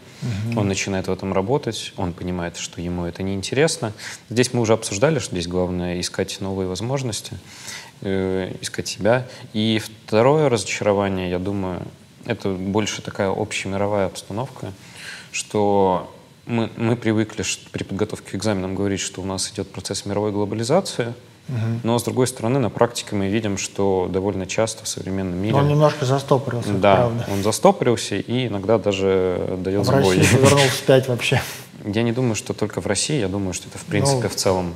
он начинает в этом работать, он понимает, что ему это неинтересно. Здесь мы уже обсуждали, что здесь главное искать новые возможности, искать себя. И второе разочарование, я думаю, это больше такая общемировая обстановка, что... Мы привыкли при подготовке к экзаменам говорить, что у нас идет процесс мировой глобализации, но, с другой стороны, на практике мы видим, что довольно часто в современном мире... Он немножко застопорился, да, правда. Он застопорился и иногда даже дает сбой. В России вернул вспять вообще. Я не думаю, что только в России, я думаю, что это, в принципе, в целом...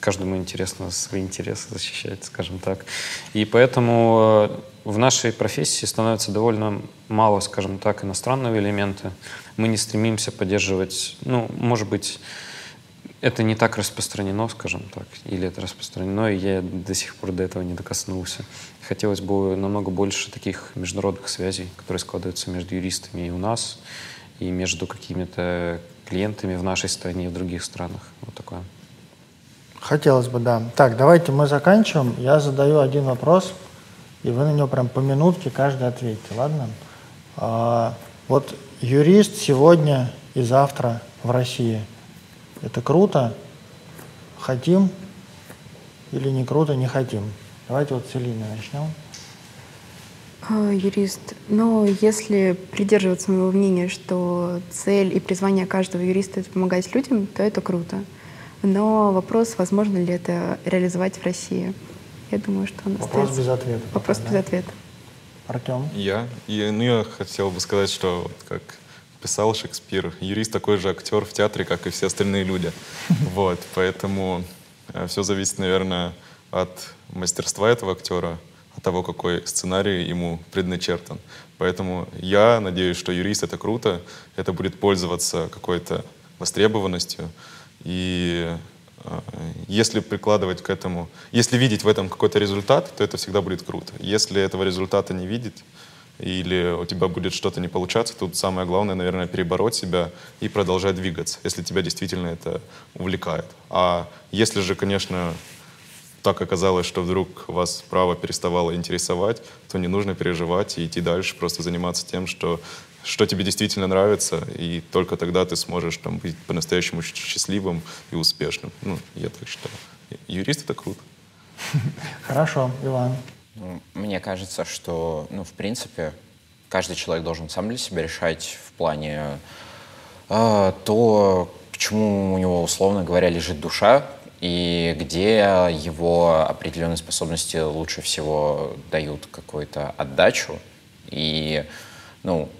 Каждому интересно свои интересы защищать, скажем так. И поэтому в нашей профессии становится довольно мало, скажем так, иностранного элемента. Мы не стремимся поддерживать, ну, может быть, это не так распространено, скажем так, или это распространено, и я до сих пор до этого не докоснулся. Хотелось бы намного больше таких международных связей, которые складываются между юристами и у нас, и между какими-то клиентами в нашей стране и в других странах. Вот такое. Хотелось бы, да. Так, давайте мы заканчиваем. Я задаю один вопрос, и вы на него прям по минутке каждый ответите, ладно? Вот юрист сегодня и завтра в России. Это круто? Хотим? Или не круто, не хотим? Давайте вот с Элиной начнем. Юрист. Но если придерживаться моего мнения, что цель и призвание каждого юриста — это помогать людям, то это круто. Но вопрос, возможно ли это реализовать в России. Я думаю, что он остается. Вопрос без ответа. Вопрос без ответа. Артём? Я хотел бы сказать, что, как писал Шекспир, юрист такой же актер в театре, как и все остальные люди. Вот, поэтому все зависит, наверное, от мастерства этого актера, от того, какой сценарий ему предначертан. Поэтому я надеюсь, что юрист — это круто, это будет пользоваться какой-то востребованностью. И если прикладывать к этому, если видеть в этом какой-то результат, то это всегда будет круто. Если этого результата не видеть или у тебя будет что-то не получаться, тут самое главное, наверное, перебороть себя и продолжать двигаться, если тебя действительно это увлекает. А если же, конечно, так оказалось, что вдруг вас право переставало интересовать, то не нужно переживать и идти дальше, просто заниматься тем, что тебе действительно нравится, и только тогда ты сможешь там быть по-настоящему счастливым и успешным. Ну, я так считаю. Юрист — это круто. Хорошо, Иван. Мне кажется, что, в принципе, каждый человек должен сам для себя решать в плане то, к чему у него, условно говоря, лежит душа, и где его определенные способности лучше всего дают какую-то отдачу. И,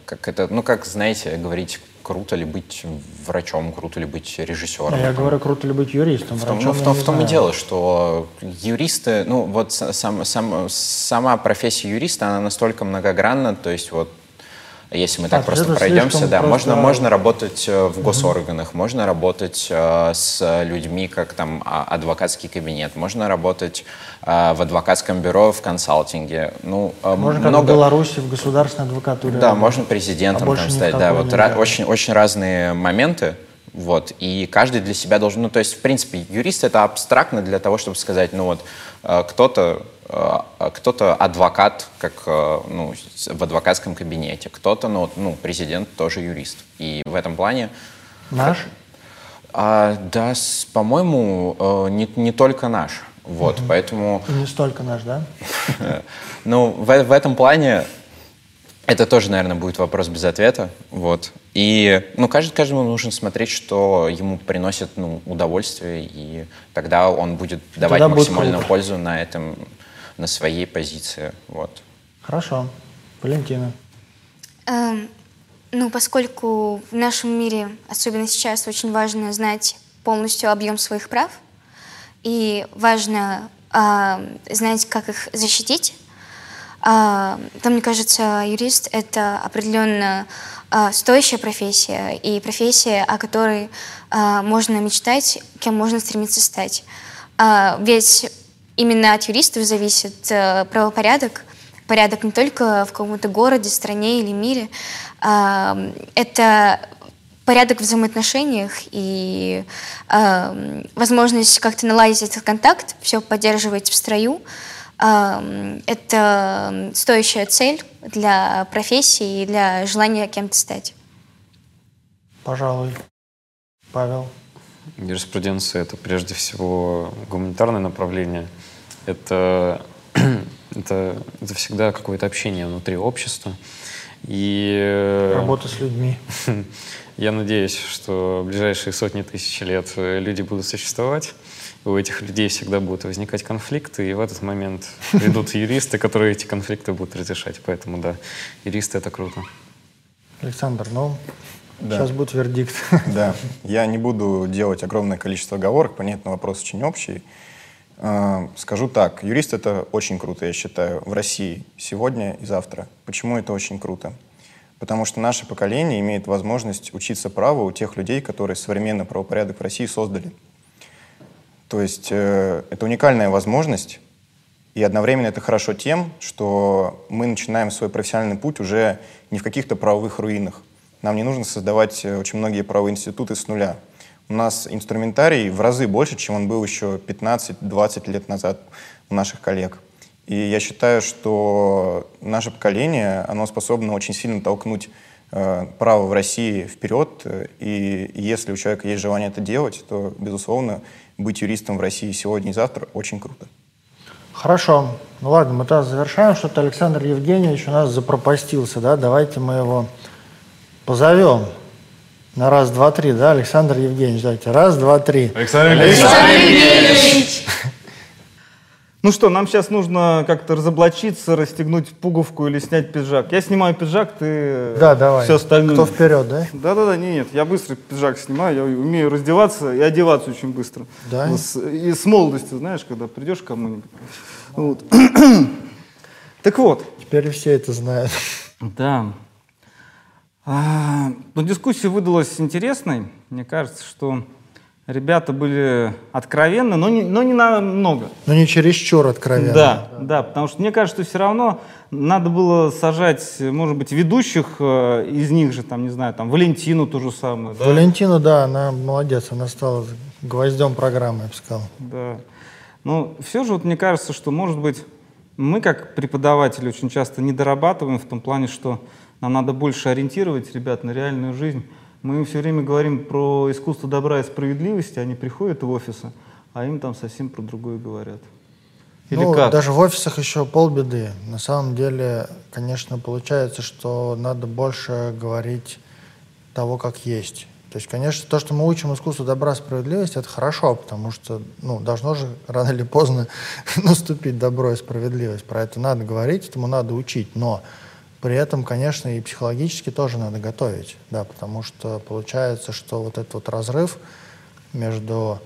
как, знаете, говорить, круто ли быть врачом, круто ли быть режиссером. Я говорю, круто ли быть юристом. В том и дело, что юристы, сама профессия юриста, она настолько многогранна, то есть вот, если мы так просто пройдемся, да, можно работать в госорганах, можно работать с людьми, как там адвокатский кабинет, можно работать в адвокатском бюро, в консалтинге. Можно как в Беларуси, в государственной адвокатуре. Да, можно президентом там стать. Да, вот очень разные моменты. Вот, и каждый для себя должен, то есть, в принципе, юрист — это абстрактно для того, чтобы сказать, кто-то адвокат, как в адвокатском кабинете, кто-то, президент тоже юрист. И в этом плане... Наш? Да, по-моему, не только наш. Вот, поэтому... Не столько наш, да? В этом плане... Это тоже, наверное, будет вопрос без ответа. Вот. И каждому нужно смотреть, что ему приносит удовольствие, и тогда он будет давать максимальную пользу на своей позиции. Вот. Хорошо. Валентина. Поскольку в нашем мире, особенно сейчас, очень важно знать полностью объем своих прав, и важно знать, как их защитить, то, мне кажется, юрист — это определенно стоящая профессия и профессия, о которой можно мечтать, кем можно стремиться стать. Ведь именно от юристов зависит правопорядок, порядок не только в каком-то городе, стране или мире. Это порядок в взаимоотношениях и возможность как-то наладить этот контакт, все поддерживать в строю. Это стоящая цель для профессии и для желания кем-то стать. Пожалуй. Павел. Юриспруденция — это прежде всего гуманитарное направление. Это всегда какое-то общение внутри общества. И... Работа с людьми. Я надеюсь, что в ближайшие сотни тысяч лет люди будут существовать. У этих людей всегда будут возникать конфликты, и в этот момент придут юристы, которые эти конфликты будут разрешать. Поэтому, да, юристы — это круто. Александр, сейчас будет вердикт. Да, я не буду делать огромное количество оговорок, понятно, вопрос очень общий. Скажу так, юрист — это очень круто, я считаю, в России сегодня и завтра. Почему это очень круто? Потому что наше поколение имеет возможность учиться праву у тех людей, которые современный правопорядок в России создали. То есть это уникальная возможность, и одновременно это хорошо тем, что мы начинаем свой профессиональный путь уже не в каких-то правовых руинах. Нам не нужно создавать очень многие правовые институты с нуля. У нас инструментарий в разы больше, чем он был еще 15-20 лет назад у наших коллег. И я считаю, что наше поколение, оно способно очень сильно толкнуть право в России вперед. И если у человека есть желание это делать, то, безусловно, быть юристом в России сегодня и завтра очень круто. Хорошо. Ну ладно, мы тогда завершаем. Что-то Александр Евгеньевич у нас запропастился, да? Давайте мы его позовем. На раз, два, три, да, Александр Евгеньевич, давайте. Раз, два, три. Александр Евгеньевич! Ну что, нам сейчас нужно как-то разоблачиться, расстегнуть пуговку или снять пиджак. Я снимаю пиджак, ты... Да, давай. Все остальное. Кто вперед, да? Да-да-да, нет, я быстро пиджак снимаю, я умею раздеваться и одеваться очень быстро. Да? И с молодости, знаешь, когда придешь к кому-нибудь. Вот. Так вот. Теперь все это знают. Да. Но дискуссия выдалась интересной. Мне кажется, что ребята были откровенны, но не намного. Но не чересчур откровенно. Да, да, потому что мне кажется, что все равно надо было сажать, может быть, ведущих из них же, там, не знаю, там, Валентину ту же самую. Да? Валентину, да, она молодец, она стала гвоздем программы, я бы сказал. Да. Но все же вот мне кажется, что, может быть, мы, как преподаватели, очень часто не дорабатываем в том плане, что нам надо больше ориентировать ребят на реальную жизнь. Мы им все время говорим про искусство добра и справедливости, они приходят в офисы, а им там совсем про другое говорят. Или ну, как? Даже в офисах еще полбеды. На самом деле, конечно, получается, что надо больше говорить того, как есть. То есть, конечно, то, что мы учим искусство добра и справедливости, это хорошо, потому что ну, должно же рано или поздно наступить добро и справедливость. Про это надо говорить, этому надо учить, но... При этом, конечно, и психологически тоже надо готовить, да, потому что получается, что вот этот вот разрыв между,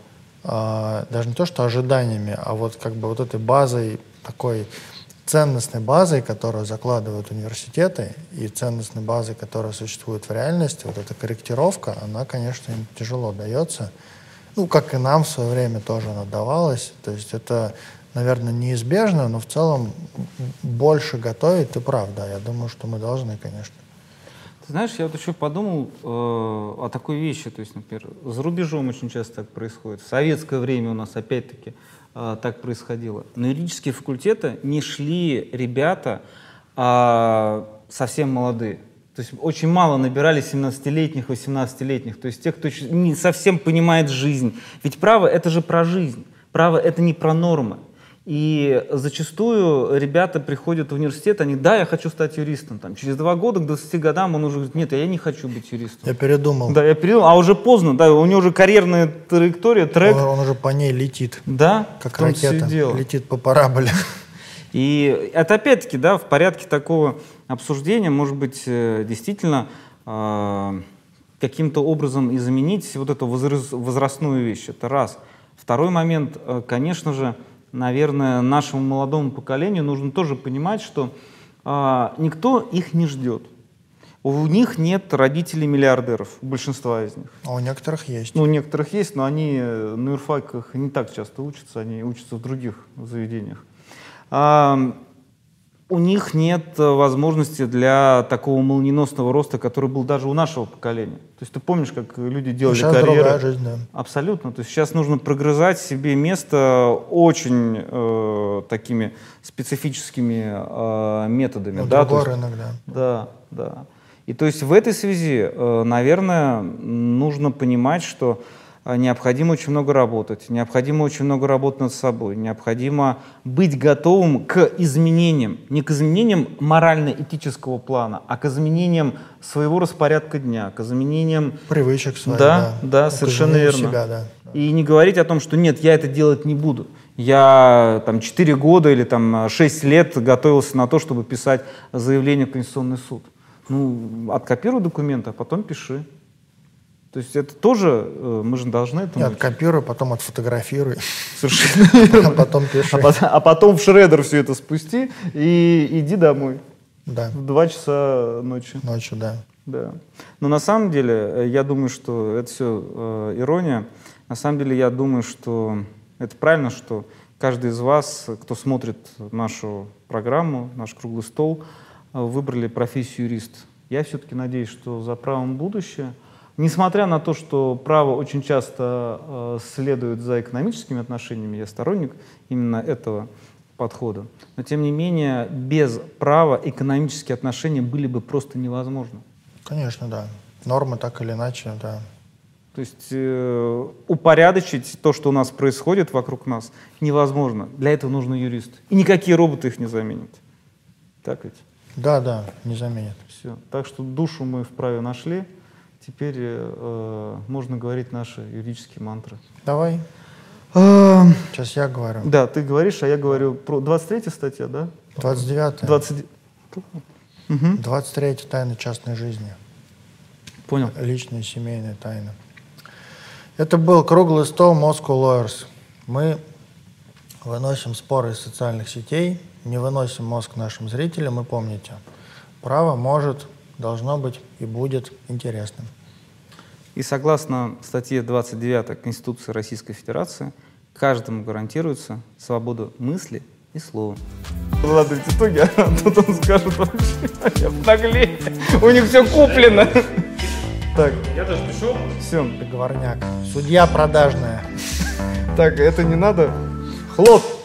даже не то что ожиданиями, а вот как бы вот этой базой, такой ценностной базой, которую закладывают университеты, и ценностной базой, которая существует в реальности, вот эта корректировка, она, конечно, им тяжело дается. Ну, как и нам в свое время тоже она давалась, то есть это... Наверное, неизбежно, но в целом больше готовить, ты прав, да. Я думаю, что мы должны, конечно. Ты знаешь, я вот еще подумал о такой вещи, то есть, например, за рубежом очень часто так происходит. В советское время у нас опять-таки так происходило. На юридические факультеты не шли ребята совсем молодые. То есть очень мало набирали 17-летних, 18-летних, то есть тех, кто не совсем понимает жизнь. Ведь право — это же про жизнь, право — это не про нормы. И зачастую ребята приходят в университет, они, да, я хочу стать юристом. Там, через 2 года, к 20 годам он уже говорит, нет, я не хочу быть юристом. Я передумал. Да, я передумал, а уже поздно, да, у него уже карьерная траектория, трек. Он уже по ней летит. Да, как ракета, летит по параболе. И это опять-таки, да, в порядке такого обсуждения, может быть, действительно каким-то образом и заменить вот эту возрастную вещь, это раз. Второй момент, конечно же, наверное, нашему молодому поколению нужно тоже понимать, что никто их не ждет. У них нет родителей-миллиардеров, у большинства из них. А у некоторых есть. Ну, у некоторых есть, но они на юрфаках не так часто учатся, они учатся в других заведениях. У них нет возможности для такого молниеносного роста, который был даже у нашего поколения. То есть ты помнишь, как люди делали сейчас карьеру? Жизнь, да. Абсолютно. То есть сейчас нужно прогрызать себе место очень такими специфическими методами. Ну, да? Другой рынок, да. Да, да. И то есть в этой связи, наверное, нужно понимать, что необходимо очень много работать, необходимо очень много работать над собой, необходимо быть готовым к изменениям, не к изменениям морально-этического плана, а к изменениям своего распорядка дня, к изменениям... Привычек своих, да. Да, да, совершенно верно. Себя, да. И не говорить о том, что нет, я это делать не буду. Я там 4 года или там 6 лет готовился на то, чтобы писать заявление в Конституционный суд. Ну, откопируй документы, а потом пиши. То есть это тоже, мы же должны это... Нет, копируй, потом отфотографируй. Совершенно верно. А потом пиши. А потом в шредер все это спусти и иди домой. Да. В 2 часа ночи. Ночью, да. Да. Но на самом деле, я думаю, что это все ирония. На самом деле, я думаю, что это правильно, что каждый из вас, кто смотрит нашу программу, наш круглый стол, выбрали профессию юрист. Я все-таки надеюсь, что за правом будущее... Несмотря на то, что право очень часто следует за экономическими отношениями, я сторонник именно этого подхода, но тем не менее без права экономические отношения были бы просто невозможны. Конечно, да. Нормы так или иначе, да. То есть упорядочить то, что у нас происходит вокруг нас, невозможно. Для этого нужны юристы. И никакие роботы их не заменят. Так ведь? Да, да, не заменят. Все. Так что душу мы вправе нашли. Теперь можно говорить наши юридические мантры. Давай. Сейчас я говорю. Да, ты говоришь, а я говорю про 23-я статья, да? 29-я. 23-я тайна частной жизни. Понял. Личная, семейная тайна. Это был круглый стол Moscow Lawyers. Мы выносим споры из социальных сетей, не выносим мозг нашим зрителям, и помните, право может... должно быть и будет интересным. И согласно статье 29 Конституции Российской Федерации, каждому гарантируется свобода мысли и слова. Ладно, итоги, а тут он скажет вообще, наглее, у них все куплено. Так. Я даже пишу. Все. Договорняк. Судья продажная. Так, это не надо. Хлоп.